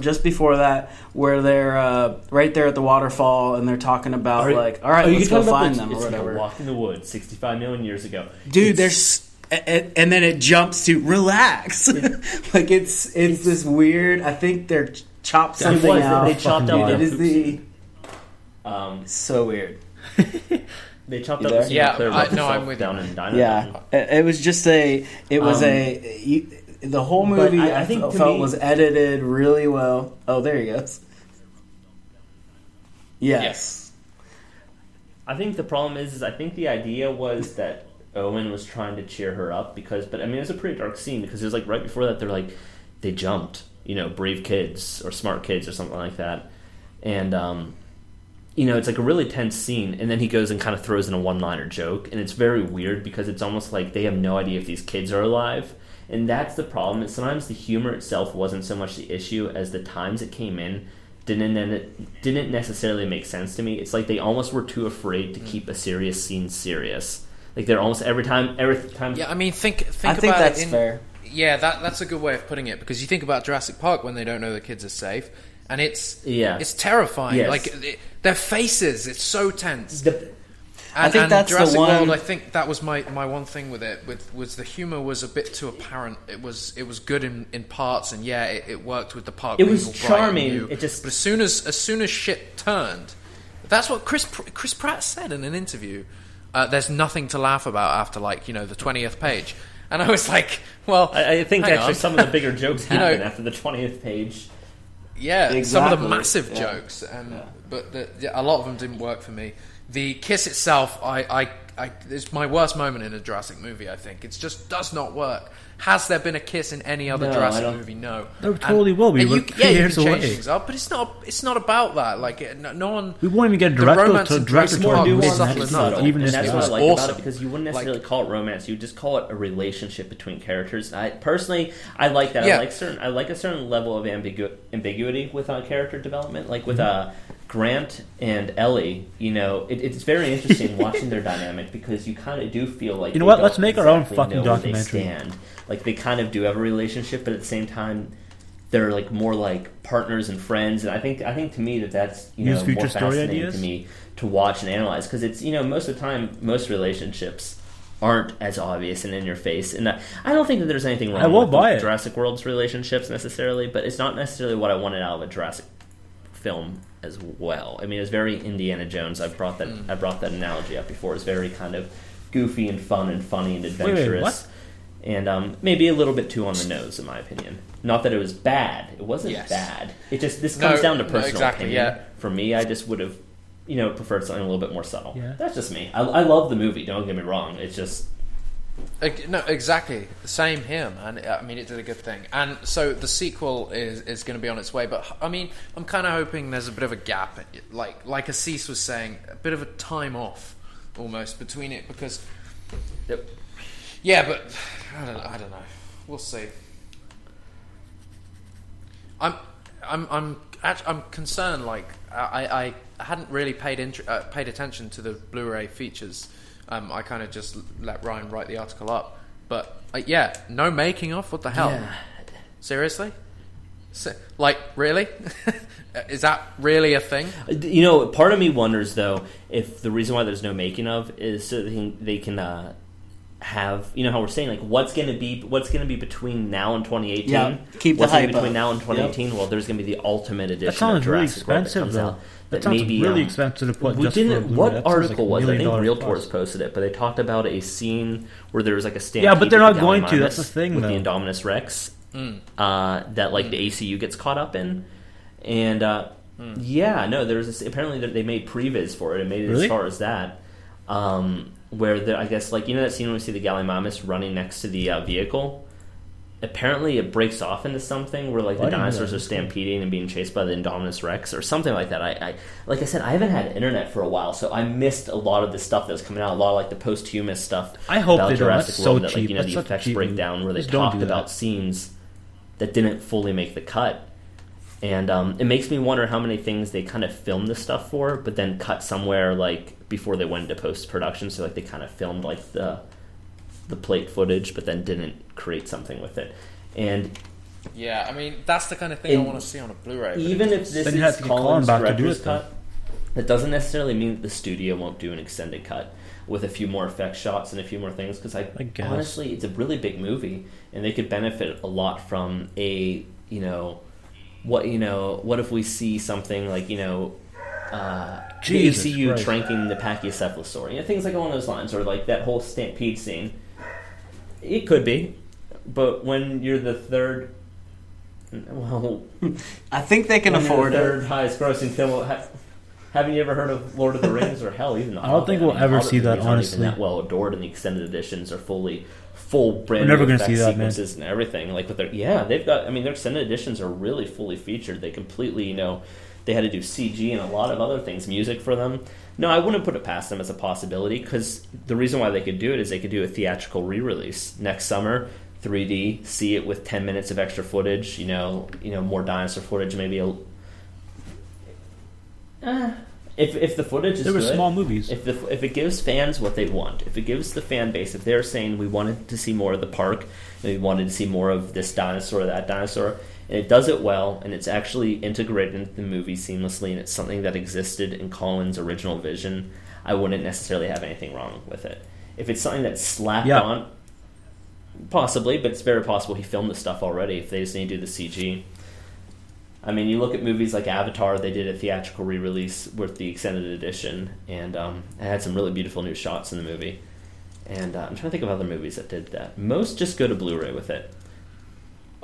just before that where they're uh, right there at the waterfall and they're talking about are, like, all right, oh, let's go find the, them or whatever. Walk in the woods, sixty-five million years ago, dude. It's, there's and then it jumps to relax. like it's, it's it's this weird. I think they're chopped something was, out. They chopped up. It is the um so weird. They chopped you up. The yeah, I, no, I'm with down in Dino. Yeah, it, it was just a. It was um, a. You, the whole movie I, I think I felt me, was edited really well. Oh, there he goes. Yes. yes. I think the problem is, is I think the idea was that Owen was trying to cheer her up because, but I mean, it was a pretty dark scene because it was like right before that they're like, they jumped, you know, brave kids or smart kids or something like that. And, um, you know, it's like a really tense scene. And then he goes and kind of throws in a one-liner joke. And it's very weird because it's almost like they have no idea if these kids are alive. And that's the problem. And sometimes the humor itself wasn't so much the issue as the times it came in didn't it didn't necessarily make sense to me. It's like they almost were too afraid to keep a serious scene serious. Like they're almost every time, every time. Yeah, I mean, think think I about think that's it. In, fair. Yeah, that that's a good way of putting it because you think about Jurassic Park when they don't know the kids are safe, and it's yeah. it's terrifying. Yes. Like it, their faces, it's so tense. The, and, I think and that's Jurassic the one. World, I think that was my, my one thing with it. With was the humor was a bit too apparent. It was it was good in, in parts, and yeah, it, it worked with the park. It was charming. You, it just but as soon as as soon as shit turned, that's what Chris Chris Pratt said in an interview. Uh, there's nothing to laugh about after, like, you know, the twentieth page. And I was like, well, I, I think actually on. some of the bigger jokes happen you know, after the twentieth page. Yeah, exactly. Some of the massive yeah. jokes. And, yeah. But the, yeah, a lot of them didn't work for me. The kiss itself, I, I, I, it's my worst moment in a Jurassic movie, I think. It just does not work. Has there been a kiss in any other no, Jurassic movie? No. There totally will be. You, yeah, you can change things up, but it's not, it's not about that. Like, no, no one... We won't even get a director to, director to more nuance. That's not, even and that's what I like awesome. about it, because you wouldn't necessarily like, call it romance. You would just call it a relationship between characters. I Personally, I like that. Yeah. I like certain. I like a certain level of ambigu- ambiguity with uh, character development. Like with mm-hmm. uh, Grant and Ellie, you know, it, it's very interesting watching their dynamic, because you kind of do feel like... You know what? Let's make exactly our own fucking documentary. Like, they kind of do have a relationship, but at the same time, they're, like, more like partners and friends. And I think, I think to me, that that's, you know, more fascinating to me to watch and analyze. Because it's, you know, most of the time, most relationships aren't as obvious and in your face. And I, I don't think that there's anything wrong with Jurassic World's relationships necessarily, but it's not necessarily what I wanted out of a Jurassic film as well. I mean, it's very Indiana Jones. I've brought that, mm. I brought that analogy up before. It's very kind of goofy and fun and funny and adventurous. Wait, wait, what? And um, maybe a little bit too on the nose, in my opinion. Not that it was bad. It wasn't yes. bad. It just this comes no, down to personal no, exactly, opinion. Yeah. For me, I just would have, you know, preferred something a little bit more subtle. Yeah. That's just me. I, I love the movie. Don't get me wrong. It's just no, exactly same here, man. I mean, it did a good thing. And so the sequel is is going to be on its way. But I mean, I'm kind of hoping there's a bit of a gap, like like Assis was saying, a bit of a time off almost between it because. It, Yeah, but I don't. I don't know. We'll see. I'm, I'm, I'm, I'm concerned. Like I, I hadn't really paid int- uh, paid attention to the Blu-ray features. Um, I kind of just let Ryan write the article up. But uh, yeah, no making of. What the hell? Yeah. Seriously? So, like, really? Is that really a thing? You know, part of me wonders though if the reason why there's no making of is so they can. They can uh, have you know how we're saying like what's going to be what's going to be between now and twenty eighteen yeah, keep the what's hype between up. now and twenty eighteen yep. Well, there's going to be the ultimate edition that sounds of Jurassic really expensive World that comes out that, that sounds maybe, really um, expensive to put we just didn't what That's article like was I think Realtors posted it, but they talked about a scene where there was like a stampede yeah but they're not the going to that's the thing with though. the Indominus Rex mm. uh, that like mm. the A C U gets caught up in and uh, mm. yeah no there's this, apparently they made previs for it and made it really? as far as that um where the, I guess, like, you know that scene when we see the Gallimimus running next to the uh, vehicle? Apparently it breaks off into something where, like, the dinosaurs are stampeding and being chased by the Indominus Rex or something like that. I, I Like I said, I haven't had internet for a while, so I missed a lot of the stuff that was coming out, a lot of, like, the posthumous stuff I hope about Jurassic World that, like, you know, the effects break down where they talked about scenes that didn't fully make the cut. And um, it makes me wonder how many things they kind of filmed this stuff for, but then cut somewhere, like, before they went into post-production. So, like, they kind of filmed, like, the the plate footage, but then didn't create something with it. And yeah, I mean, that's the kind of thing I want to see on a Blu-ray. Even if this is Colin's director's cut, that doesn't necessarily mean that the studio won't do an extended cut with a few more effect shots and a few more things. Because, I, I guess. honestly, it's a really big movie, and they could benefit a lot from a, you know... What you know? What if we see something like you know, uh, the A C U tranking the Pachycephalosaur, you know, things like along those lines, or like that whole stampede scene. It could be, but when you're the third, well, I think they can afford the third it. highest grossing film. Haven't you ever heard of Lord of the Rings or hell, even the Hobbit? I don't think we'll I mean, ever Hobbit see that, honestly. Not that well adored, and the extended editions are fully, full brand new effect sequences man. and everything. Like with their, yeah, they've got, I mean, their extended editions are really fully featured. They completely, you know, they had to do C G and a lot of other things, music for them. No, I wouldn't put it past them as a possibility, because the reason why they could do it is they could do a theatrical re-release next summer, three D, see it with ten minutes of extra footage, you know, you know, more dinosaur footage, maybe a... Uh, if if the footage is there were good, small movies. If the, if it gives fans what they want, if it gives the fan base, if they're saying we wanted to see more of the park, we wanted to see more of this dinosaur, that dinosaur, and it does it well, and it's actually integrated into the movie seamlessly, and it's something that existed in Colin's original vision, I wouldn't necessarily have anything wrong with it. If it's something that's slapped yeah. on, possibly, but it's very possible he filmed the stuff already. If they just need to do the C G. I mean, you look at movies like Avatar, they did a theatrical re-release with the extended edition, and um, it had some really beautiful new shots in the movie. And uh, I'm trying to think of other movies that did that. Most just go to Blu-ray with it.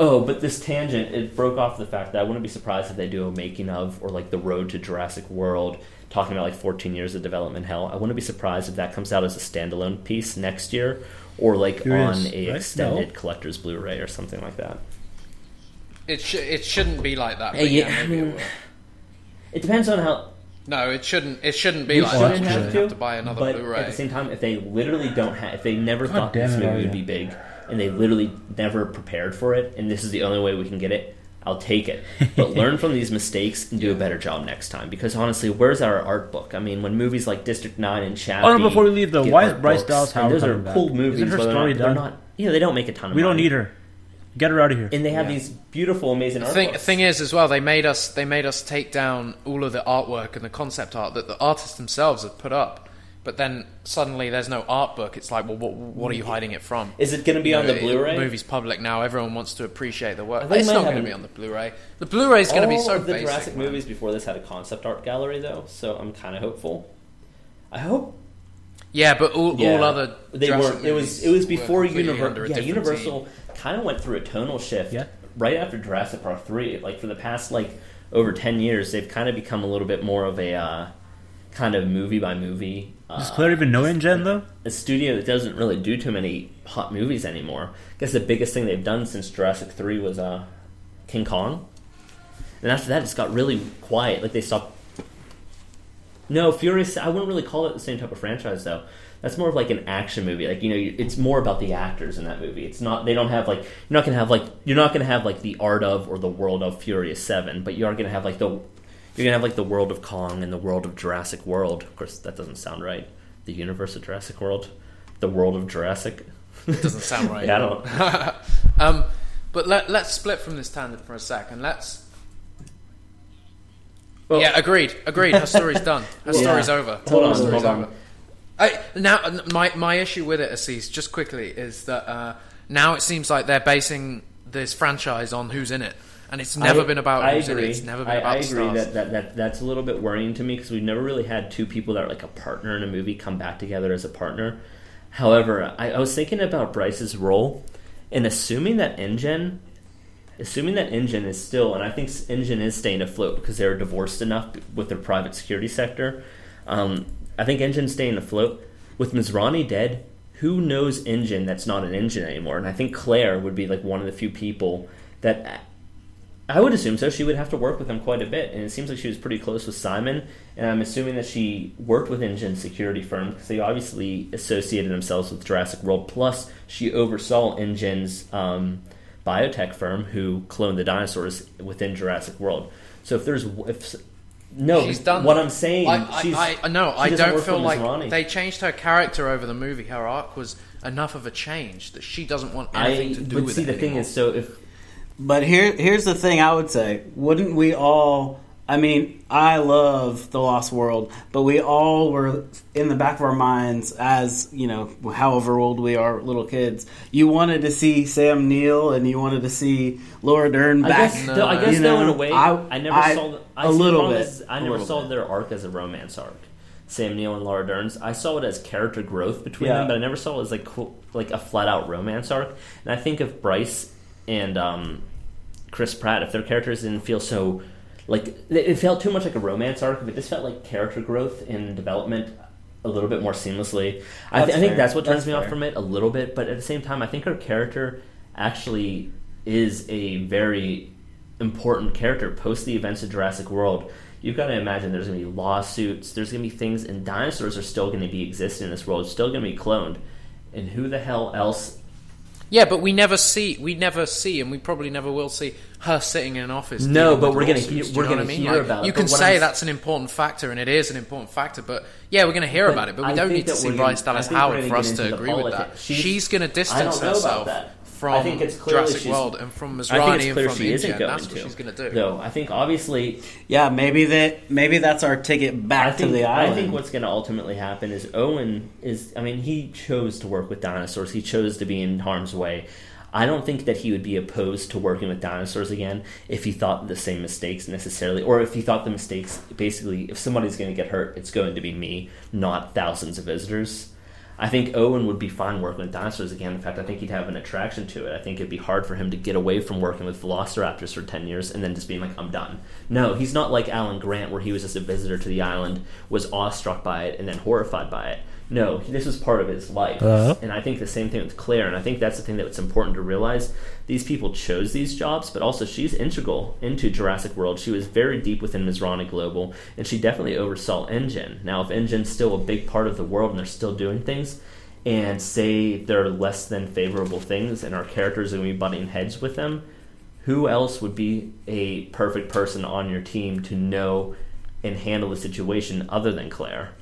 Oh, but this tangent, it broke off the fact that I wouldn't be surprised if they do a making of, or like The Road to Jurassic World, talking about like fourteen years of development hell. I wouldn't be surprised if that comes out as a standalone piece next year, or like Curious, on a right? extended no. collector's Blu-ray or something like that. It sh- it shouldn't be like that. But yeah, yeah, maybe it will. It depends on how. No, it shouldn't. It shouldn't be we like shouldn't that. You shouldn't have to, have to buy another but Blu-ray. At the same time, if they literally don't have, if they never God thought this movie would be big, and they literally never prepared for it, and this is the only way we can get it, I'll take it. But learn from these mistakes and do a better job next time. Because honestly, where's our art book? I mean, when movies like District Nine and Chappie. Oh, no, before we leave, though, why is Bryce Dallas Howard those are cool back? movies. Isn't her story not, done? Not, yeah, they don't make a ton of. We money. don't need her. Get her out of here. And they have yeah. these beautiful, amazing artwork. The thing, thing is, as well, they made us they made us take down all of the artwork and the concept art that the artists themselves have put up. But then suddenly there's no art book. It's like, well, what, what are you hiding it from? Is it going to be you on know, the Blu-ray? The movie's public now. Everyone wants to appreciate the work. It's not going to be on the Blu-ray. The Blu-ray's going to be so basic. All of the basic, Jurassic man. movies before this had a concept art gallery, though, so I'm kind of hopeful. I hope. Yeah, but all, yeah, all other they Jurassic were, it was It was before Univer- yeah, Universal... Team. Kind of went through a tonal shift yeah. right after Jurassic Park three. Like for the past like over ten years, they've kind of become a little bit more of a uh, kind of movie by movie. Uh, Does Claire even know InGen though? A studio that doesn't really do too many hot movies anymore. I guess the biggest thing they've done since Jurassic three was uh, King Kong, and after that, it's got really quiet. Like they stopped. No, Furious. I wouldn't really call it the same type of franchise though. That's more of like an action movie. Like, you know, it's more about the actors in that movie. It's not, they don't have like, you're not going to have like, you're not going to have like the art of or the world of Furious seven, but you are going to have like the, you're going to have like the world of Kong and the world of Jurassic World. Of course, that doesn't sound right. The universe of Jurassic World, the world of Jurassic. It doesn't sound right. Yeah, I don't. um, but let, let's split from this tangent for a second. Let's, well, yeah, agreed. Agreed. Her story's done. Her well, story's yeah. over. Hold on, Her story's hold on. over. I, now, my my issue with it, Assis, just quickly, is that uh, now it seems like they're basing this franchise on who's in it, and it's never I, been about I who's agree. in it. It's never been I, about I the agree stars. That, that, that that's a little bit worrying to me because we've never really had two people that are like a partner in a movie come back together as a partner. However, I, I was thinking about Bryce's role, and assuming that InGen, assuming that InGen is still, and I think InGen is staying afloat because they're divorced enough with their private security sector. Um, I think InGen's staying afloat. With Mizrani dead, who knows InGen that's not an InGen anymore? And I think Claire would be like one of the few people that I would assume so. She would have to work with him quite a bit, and it seems like she was pretty close with Simon. And I'm assuming that she worked with InGen's security firm because they obviously associated themselves with Jurassic World. Plus, she oversaw InGen's um, biotech firm who cloned the dinosaurs within Jurassic World. So if there's if No, she's done what that. I'm saying. I, I, she's, I, no, she I don't feel like Ronnie. They changed her character over the movie. Her arc was enough of a change that she doesn't want anything I to do with see, it. See, the anymore. thing is, so if. But here, here's the thing. I would say, wouldn't we all? I mean, I love The Lost World, but we all were in the back of our minds as, you know, however old we are, little kids. You wanted to see Sam Neill and you wanted to see Laura Dern back. I guess, no, though, I guess though, in a way, I, I never I, saw... The, I a little bit. As, I never saw bit. their arc as a romance arc. Sam Neill and Laura Dern's. I saw it as character growth between yeah. them, but I never saw it as, like, cool, like a flat-out romance arc. And I think if Bryce and um, Chris Pratt, if their characters didn't feel so... like, it felt too much like a romance arc, but this felt like character growth and development a little bit more seamlessly. I, th- I think that's what turns that's me fair. off from it a little bit, but at the same time, I think her character actually is a very important character post the events of Jurassic World. You've got to imagine there's going to be lawsuits, there's going to be things, and dinosaurs are still going to be existing in this world, still going to be cloned. And who the hell else... Yeah, but we never see, we never see, and we probably never will see her sitting in an office. No, but we're going to hear, we're going to hear about it. You can say that's an important factor, and it is an important factor. But yeah, we're going to hear about it. But we don't need to see Bryce Dallas Howard for us to agree with that. She's going to distance herself from Jurassic World and from Masrani and from InGen. That's what she's going to do. No, I think obviously, yeah, maybe that maybe that's our ticket back to the island. I think what's going to ultimately happen is Owen is. I mean, he chose to work with dinosaurs. He chose to be in harm's way. I don't think that he would be opposed to working with dinosaurs again if he thought the same mistakes necessarily, or if he thought the mistakes basically, if somebody's going to get hurt, it's going to be me, not thousands of visitors. I think Owen would be fine working with dinosaurs again. In fact, I think he'd have an attraction to it. I think it'd be hard for him to get away from working with velociraptors for ten years and then just being like, I'm done. No, he's not like Alan Grant, where he was just a visitor to the island, was awestruck by it, and then horrified by it. No, this was part of his life. Uh-huh. And I think the same thing with Claire, and I think that's the thing that's important to realize. These people chose these jobs, but also she's integral into Jurassic World. She was very deep within Mizrani Global, and she definitely oversaw InGen. Now, if InGen's still a big part of the world and they're still doing things, and say they're less than favorable things and our characters are going to be butting heads with them, who else would be a perfect person on your team to know and handle the situation other than Claire?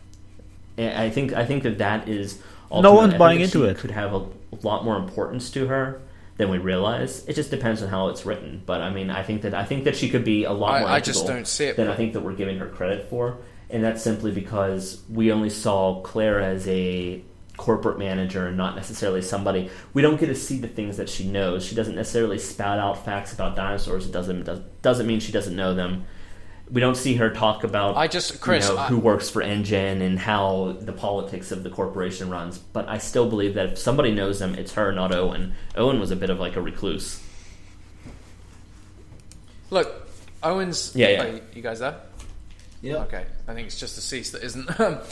I think I think that that is ultimately, no one's buying into it. Could have a lot more importance to her than we realize. It just depends on how it's written. But I mean, I think that I think that she could be a lot I, more. I just don't see it than I think that we're giving her credit for, and that's simply because we only saw Claire as a corporate manager and not necessarily somebody. We don't get to see the things that she knows. She doesn't necessarily spout out facts about dinosaurs. It doesn't doesn't mean she doesn't know them. We don't see her talk about I just, Chris, you know, I, who works for InGen and how the politics of the corporation runs, but I still believe that if somebody knows them, it's her, not Owen. Owen was a bit of like a recluse. Look, Owen's... Yeah, yeah. Oh, you guys there? Yeah. Okay, I think it's just a cease that isn't... uh,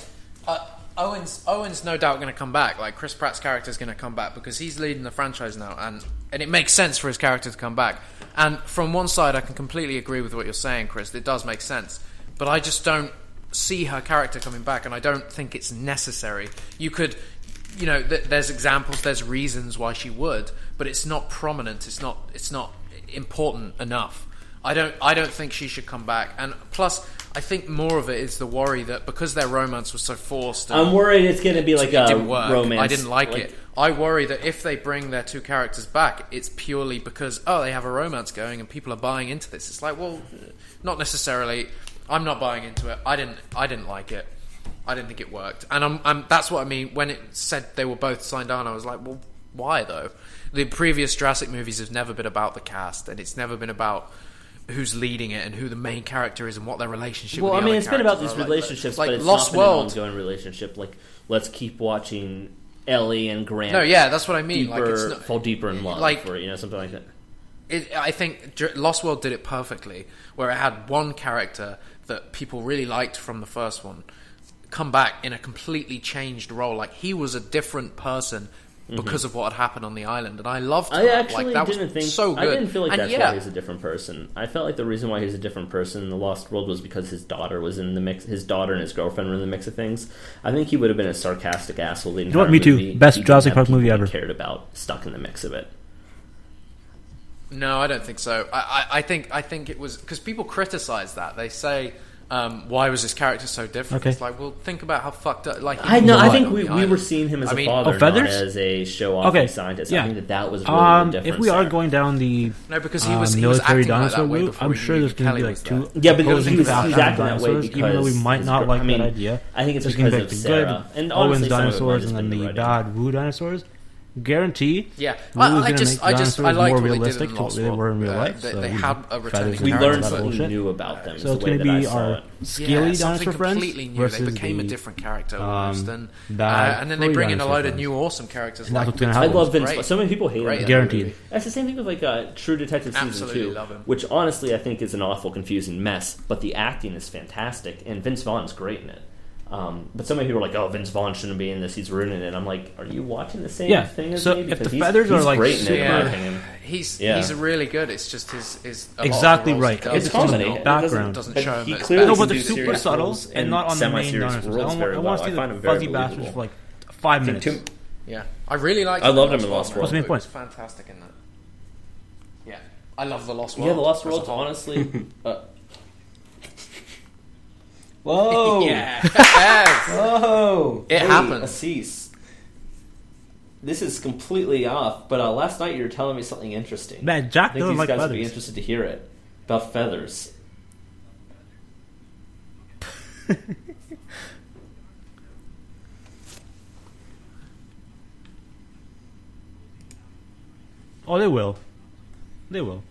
Owen's Owen's no doubt going to come back. Like, Chris Pratt's character is going to come back because he's leading the franchise now, and, and it makes sense for his character to come back. And from one side, I can completely agree with what you're saying, Chris. It does make sense. But I just don't see her character coming back, and I don't think it's necessary. You could, you know, th- there's examples, there's reasons why she would, but it's not prominent. It's not. It's not important enough. I don't. I don't think she should come back. And plus, I think more of it is the worry that because their romance was so forced. And I'm worried it's going to be like a romance. I didn't like, like it. I worry that if they bring their two characters back, it's purely because, oh, they have a romance going and people are buying into this. It's like, well, not necessarily. I'm not buying into it. I didn't. I didn't like it. I didn't think it worked. And I'm, I'm, that's what I mean when it said they were both signed on. I was like, well, why though? The previous Jurassic movies have never been about the cast, and it's never been about who's leading it and who the main character is and what their relationship well, with the I mean, other it's been about these relationships, like, but it's Lost not been World. An ongoing relationship. Like, let's keep watching Ellie and Grant. No, yeah, that's what I mean. Deeper, like, it's not, fall deeper in love, like, or you know, something like that. It, I think Lost World did it perfectly, where it had one character that people really liked from the first one come back in a completely changed role. Like, he was a different person because mm-hmm. of what had happened on the island, and I loved that. I actually like, that didn't was think so good. I didn't feel like and that's yeah. why he's a different person. I felt like the reason why he's a different person in the Lost World was because his daughter was in the mix. His daughter and his girlfriend were in the mix of things. I think he would have been a sarcastic asshole. The entire you know what? Me movie, too. Best Jurassic Park movie ever. Cared about stuck in the mix of it. No, I don't think so. I, I, I think I think it was because people criticize that. They say, Um, why was his character so different? Okay. It's like, well, think about how fucked up. Like, I know. I think we, we were seeing him as I a mean, father, oh, not as a show-off okay. scientist. Yeah. I think that that was really um, the difference. If we are there. going down the no, because he was, um, he was military dinosaur like route, I'm sure there's going to be like two. Yeah, because he was, he was acting that way because even though we might not like I mean, that idea, I think it's because, because of Sarah. Good and Owen's dinosaurs and then the bad Woo dinosaurs. guarantee. Yeah, well, I just, I just, I like what they did in Lost World. They were in real life. They had a returning. We learned something new about them. So it's going to be our scaly dinosaur friends versus they became a different character almost, and and then they bring in a load of new awesome characters. Like I love Vince. So many people hate him. Guaranteed. That's the same thing with like True Detective season two, which honestly I think is an awful confusing mess, but the acting is fantastic, and Vince Vaughn's great in it. Um, but so many people are like, oh, Vince Vaughn shouldn't be in this, he's ruining it. And I'm like, are you watching the same yeah. thing as so me? Because if the he's, feathers he's are great like in it, in my opinion. He's, yeah. he's really good. It's just his... his exactly right. It's comedy. It background. Doesn't, doesn't show him that no, but they're super subtles and not on the main dinosaurs. I want to see the fuzzy bastards for like five minutes. Yeah. I really like... I loved him in Lost World. It was fantastic in that. Yeah. I love the Lost World. Yeah, the Lost World, honestly... Whoa! Yeah. Yes. Whoa! It hey, happened. Cease. This is completely off, but uh, last night you were telling me something interesting. Man, Jack I think these like guys feathers. Would be interested to hear it about feathers. Oh, they will. They will.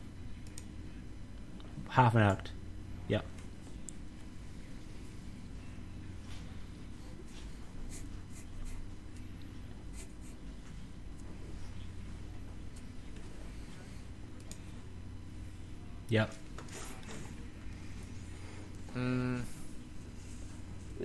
Half an act. Yep. Mm.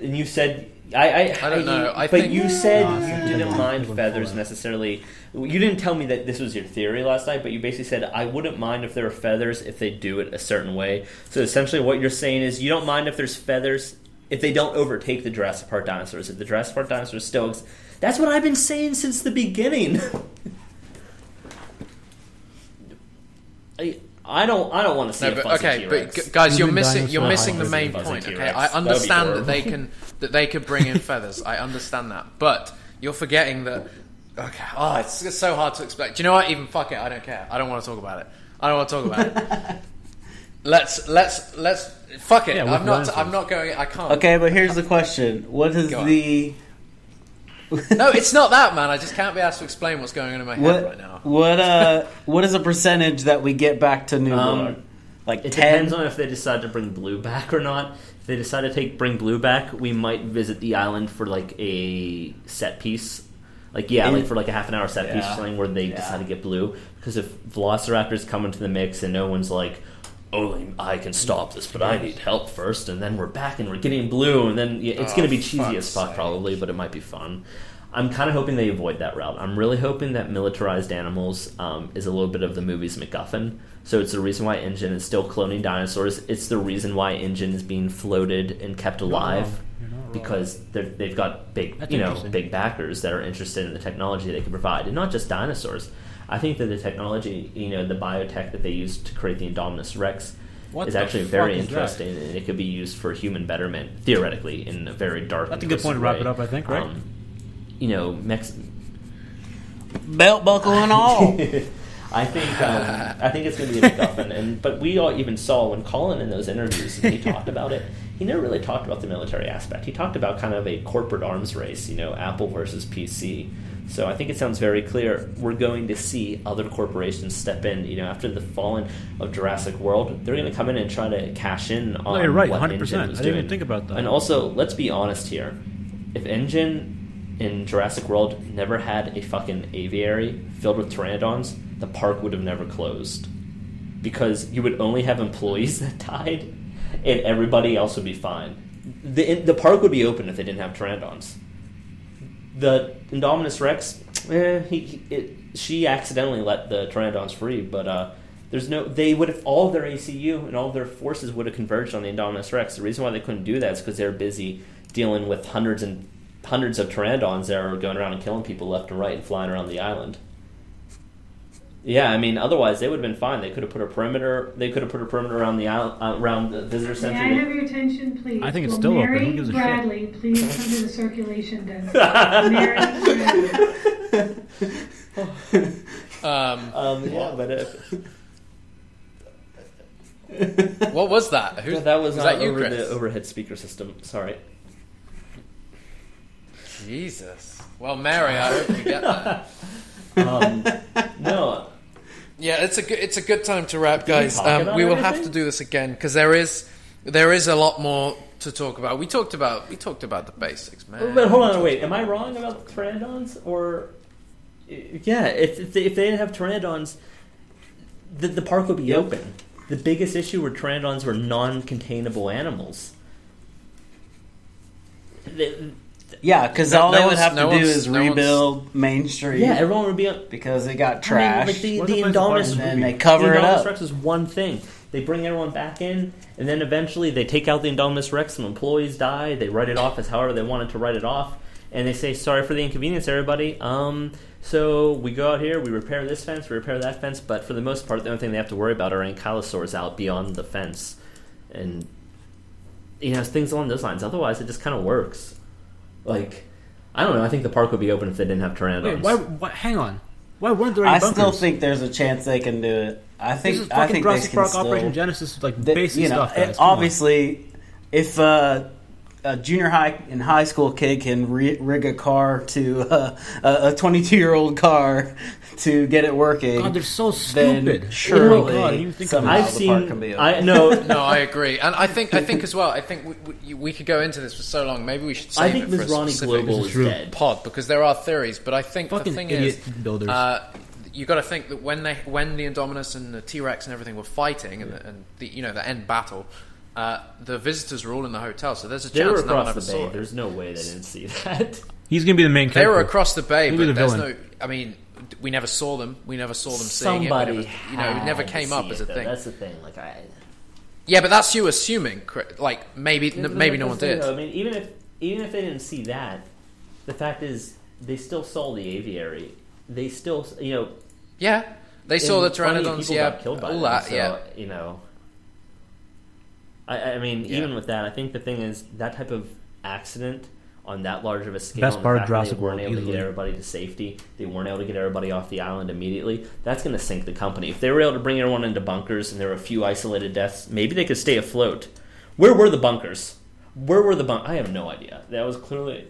And you said I. I, I don't know. I but think you said awesome. You didn't mind feathers necessarily. You didn't tell me that this was your theory last night, but you basically said I wouldn't mind if there were feathers if they do it a certain way. So essentially, what you're saying is you don't mind if there's feathers if they don't overtake the Jurassic Park dinosaurs. If the Jurassic Park dinosaurs still exist, that's what I've been saying since the beginning. I. I don't. I don't want to see. No, but, a okay, T-Rex. But guys, you're missing. You're missing the main point. Okay, I understand that they can that they could bring in feathers. I understand that, but you're forgetting that. Okay. Oh, it's, it's so hard to explain. Do you know what? Even fuck it. I don't care. I don't want to talk about it. I don't want to talk about it. let's let's let's fuck it. Yeah, I'm not. Dinosaurs. I'm not going. I can't. Okay, but here's the question: what is the? No, it's not that, man. I just can't be asked to explain what's going on in my head what, right now. What uh, what is a percentage that we get back to New um, World? Like ten? It depends on if they decide to bring Blue back or not. If they decide to take bring Blue back, we might visit the island for like a set piece. Like yeah, in, like for like a half an hour set yeah. piece or something where they yeah. decide to get Blue. Because if Velociraptors come into the mix and no one's like, only I can stop this, but I need help first, and then we're back and we're getting Blue, and then yeah, it's oh, going to be cheesy as fuck sake. Probably, but it might be fun. I'm kind of hoping they avoid that route. I'm really hoping that militarized animals um, is a little bit of the movie's MacGuffin, so it's the reason why InGen is still cloning dinosaurs. It's the reason why InGen is being floated and kept alive, because they've got big, That's you know, big backers that are interested in the technology they can provide, and not just dinosaurs. I think that the technology, you know, the biotech that they used to create the Indominus Rex what is actually very is interesting, that? And it could be used for human betterment, theoretically, in a very dark way. That's a good point way. To wrap it up, I think, right? Um, you know, Mex- belt buckle and all. I think um, I think it's going to be a MacGuffin. And but we all even saw when Colin in those interviews he talked about it. He never really talked about the military aspect. He talked about kind of a corporate arms race, you know, Apple versus P C. So I think it sounds very clear we're going to see other corporations step in. You know, after the falling of Jurassic World, they're going to come in and try to cash in on no, you're right, what one hundred percent. InGen was doing. I didn't even think about that. And also, let's be honest here. If InGen in Jurassic World never had a fucking aviary filled with pteranodons, the park would have never closed. Because you would only have employees that died, and everybody else would be fine. The, the park would be open if they didn't have pteranodons. The Indominus Rex, eh, he, he it, she accidentally let the pteranodons free, but uh, there's no. They would have all their A C U and all their forces would have converged on the Indominus Rex. The reason why they couldn't do that is because they were busy dealing with hundreds and hundreds of pteranodons that were going around and killing people left and right and flying around the island. Yeah, I mean, otherwise they would have been fine. They could have put a perimeter. They could have put a perimeter around the island, uh, around the visitor center. May I have your attention, please? I think it's Will still Mary open. Who gives a Bradley, shit? Bradley, please come to the circulation desk. Mary Bradley. Um, um, yeah, but if... what was that? Who, that was, was not that you, over Chris? The overhead speaker system. Sorry. Jesus. Well, Mary, I hope you get that. Um, no. Yeah, it's a good, it's a good time to wrap, guys. Um, we will anything? have to do this again because there is there is a lot more to talk about. We talked about we talked about the basics, man. Oh, but hold on, wait. Am I wrong about pteranodons? Or yeah, if if they, if they didn't have pteranodons, the, the park would be yep. open. The biggest issue were pteranodons were non-containable animals. They, Yeah, because no, all no they would have no to do is no rebuild Main Street. Yeah, everyone would be on... Because it got trashed. I mean, like the, the Indominus... And they cover the it up. Indominus Rex is one thing. They bring everyone back in, and then eventually they take out the Indominus Rex, and employees die, they write it off as however they wanted to write it off, and they say, sorry for the inconvenience, everybody. Um, so we go out here, we repair this fence, we repair that fence, but for the most part, the only thing they have to worry about are ankylosaurs out beyond the fence. And, you know, things along those lines. Otherwise, it just kind of works. Like, I don't know. I think the park would be open if they didn't have pteranodons. Wait, why, why, hang on. Why weren't there any I bunkers? still think there's a chance they can do it. I think this is I think Jurassic Park still, Operation Genesis, like the, basic you know, stuff. Guys, it, obviously, if uh, a junior high and high school kid can re- rig a car to uh, a twenty-two-year-old car to get it working, God, they're so stupid. Surely, oh God, you think somehow I've the seen, park can be open. I, no, no, I agree, and I think I think as well. I think we, we, we could go into this for so long. Maybe we should save I think it Miz for Ronnie a specific Global is dead. pod because there are theories. But I think Fucking the thing is, builders. Uh, you got to think that when they when the Indominus and the T Rex and everything were fighting, yeah. and, the, and the you know the end battle. Uh, the visitors were all in the hotel, so there's a chance no one ever saw it. There's no way they didn't see that. He's going to be the main character. They were across the bay, but the there's villain. no... I mean, we never saw them. We never saw them Somebody seeing it. Somebody You know, it never came up as a though. thing. That's the thing. Like, I... Yeah, but that's you assuming. Like, maybe yeah, n- maybe no one did. Though, I mean, even if, even if they didn't see that, the fact is, they still saw the aviary. They still, you know... Yeah, they saw the pteranodons, yeah, all them, that, so, yeah. you know... I, I mean, yeah. even with that, I think the thing is that type of accident on that large of a scale. Best part of Jurassic World. They weren't able to get everybody to safety. They weren't able to get everybody off the island immediately. That's going to sink the company. If they were able to bring everyone into bunkers and there were a few isolated deaths, maybe they could stay afloat. Where were the bunkers? Where were the bunkers? I have no idea. That was clearly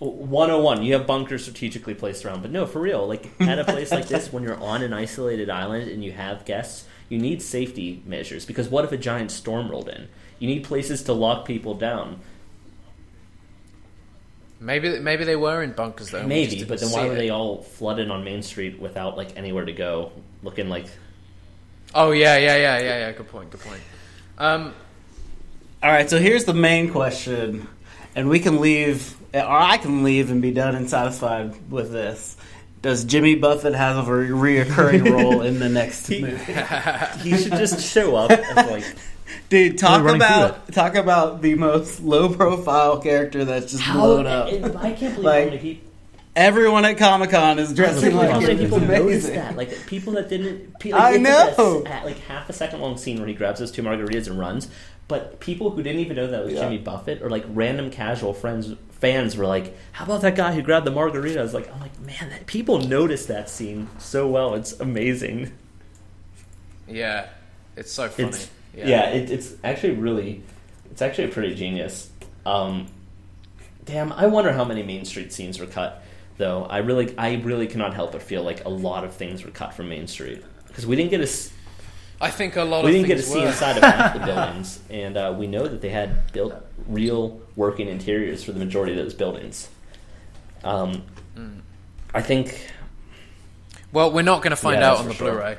one oh one. You have bunkers strategically placed around, but no, for real. Like at a place like this, when you're on an isolated island and you have guests. You need safety measures, because what if a giant storm rolled in? You need places to lock people down. Maybe maybe they were in bunkers, though. Maybe, but then why were it. they all flooded on Main Street without, like, anywhere to go, looking like... Oh, yeah, yeah, yeah, yeah, yeah, good point, good point. Um, all right, so here's the main question, and we can leave, or I can leave and be done and satisfied with this. Does Jimmy Buffett have a reoccurring role in the next he, movie? He should just show up. As like, Dude, talk about talk about the most low profile character that's just How, blown up. It, it, I can't believe like, many people. Everyone at Comic Con is dressing like how many people noticed that? Like people that didn't. Like, I know. At, like half a second long scene where he grabs those two margaritas and runs, but people who didn't even know that was yeah. Jimmy Buffett or like random casual friends. Fans were like, how about that guy who grabbed the margarita? I was like, I'm like, man, that people noticed that scene so well. It's amazing. Yeah, it's so funny. It's, yeah, yeah it, it's actually really, it's actually pretty genius. Um, damn, I wonder how many Main Street scenes were cut, though. I really, I really cannot help but feel like a lot of things were cut from Main Street. Because we didn't get a... I think a lot we of didn't get to see were. inside of half the buildings, and uh, we know that they had built real working interiors for the majority of those buildings. Um, mm. I think. Well, we're not going to find yeah, out on the sure. Blu-ray.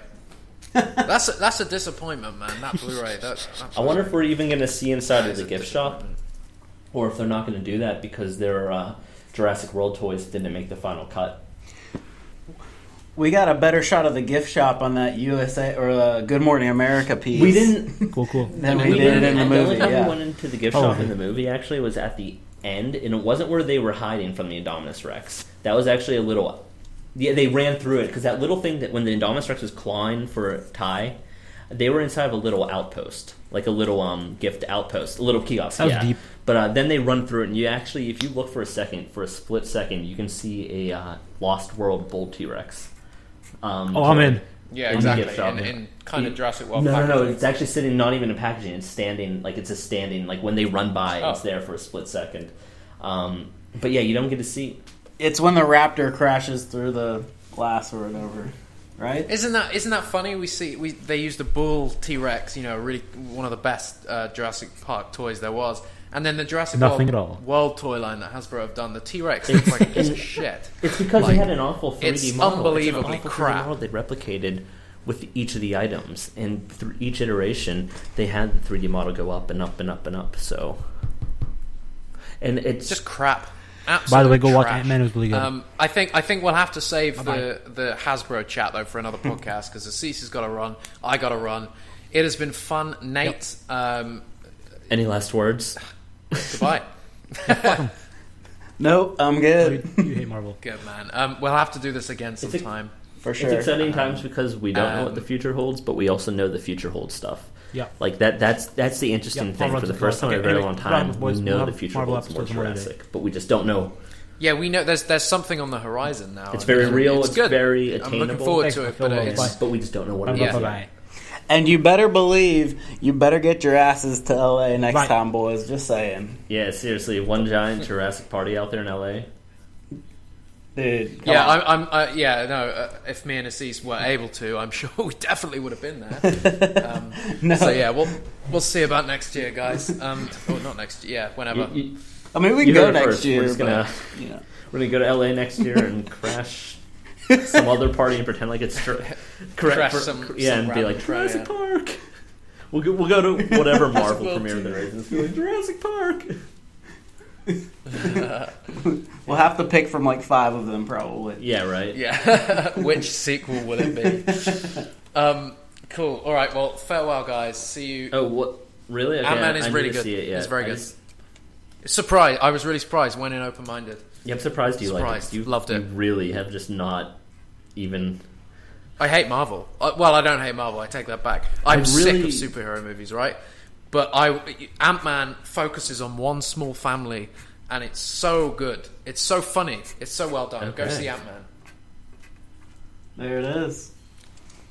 that's a, that's a disappointment, man. That Blu-ray. That, I wonder if we're even going to see inside of the gift shop, or if they're not going to do that because their uh, Jurassic World toys didn't make the final cut. We got a better shot of the gift shop on that U S A or uh, Good Morning America piece. We didn't. Cool, cool. Then we, we did it in the movie. The only time yeah. we went into the gift oh, shop man. in the movie actually was at the end, and it wasn't where they were hiding from the Indominus Rex. That was actually a little. Yeah, they ran through it because that little thing that when the Indominus Rex was clawing for Ty, they were inside of a little outpost, like a little um gift outpost, a little kiosk. That was yeah. deep. But uh, then they run through it, and you actually, if you look for a second, for a split second, you can see a uh, Lost World bull T Rex. Um, oh, I'm in. Yeah, exactly. In, in kind of Jurassic World. No, packaging. no, no. It's actually sitting, not even in packaging. It's standing, like it's a standing. Like when they run by, oh. it's there for a split second. Um, but yeah, you don't get to see. It's when the raptor crashes through the glass or whatever, right? Isn't that isn't that funny? We see we they used the bull T-Rex, you know, really one of the best uh, Jurassic Park toys there was, and then the Jurassic Nothing World, at all. World toy line that Hasbro have done. The T-Rex looks like a piece of shit. It's because like, they had an awful three D it's model. Unbelievably it's unbelievably crap. Model they replicated with each of the items, and through each iteration, they had the three D model go up and up and up and up. So, and it's just crap. Absolute By the way, go trash. Watch Ant-Man. It was really good. Um, I think I think we'll have to save the, the Hasbro chat though for another podcast because Assis has got to run. I got to run. It has been fun, Nate. Yep. Um, Any last words? Goodbye. No, I'm good. You, you hate Marvel. Good man. Um, we'll have to do this again sometime a, for sure. It's exciting times um, because we don't um, know what the future holds, but we also know the future holds stuff. Yeah, like that. That's that's the interesting yeah, thing. For the first time in a very long time, we know the future holds more Jurassic, but we just don't know. Yeah, we know there's there's something on the horizon now. It's very real. It's very attainable. I'm looking forward to it, but it's but we just don't know what it is. And you better believe you better get your asses to L A next time, boys. Just saying. Yeah, seriously, one giant Jurassic party out there in L A. Dude, yeah, I'm. I'm uh, yeah, no. Uh, if me and Assis were able to, I'm sure we definitely would have been there. Um, no. So yeah, we'll we'll see about next year, guys. Um, or not next year, yeah, whenever. You, you, I mean, we can go next first. year. We're, but, gonna, you know. we're gonna go to L A next year and crash some other party and pretend like it's tra- crash for, some yeah, some and be like Jurassic Park. We'll go, we'll go to whatever Marvel premiere there is and be like Jurassic Park. We'll have to pick from like five of them probably. Yeah, right. Yeah. Which sequel will it be? Um, cool. All right. Well, farewell, guys. See you. Oh, what? Really? Okay, Ant-Man is I really good. It it's very I good. Just... Surprise! I was really surprised. Went in open-minded. Yeah, I'm surprised you surprised. liked it. You loved it. You really have just not even. I hate Marvel. I, well, I don't hate Marvel. I take that back. I'm really... sick of superhero movies. Right. But I, Ant-Man focuses on one small family, and it's so good. It's so funny. It's so well done. Okay. Go see Ant-Man. There it is.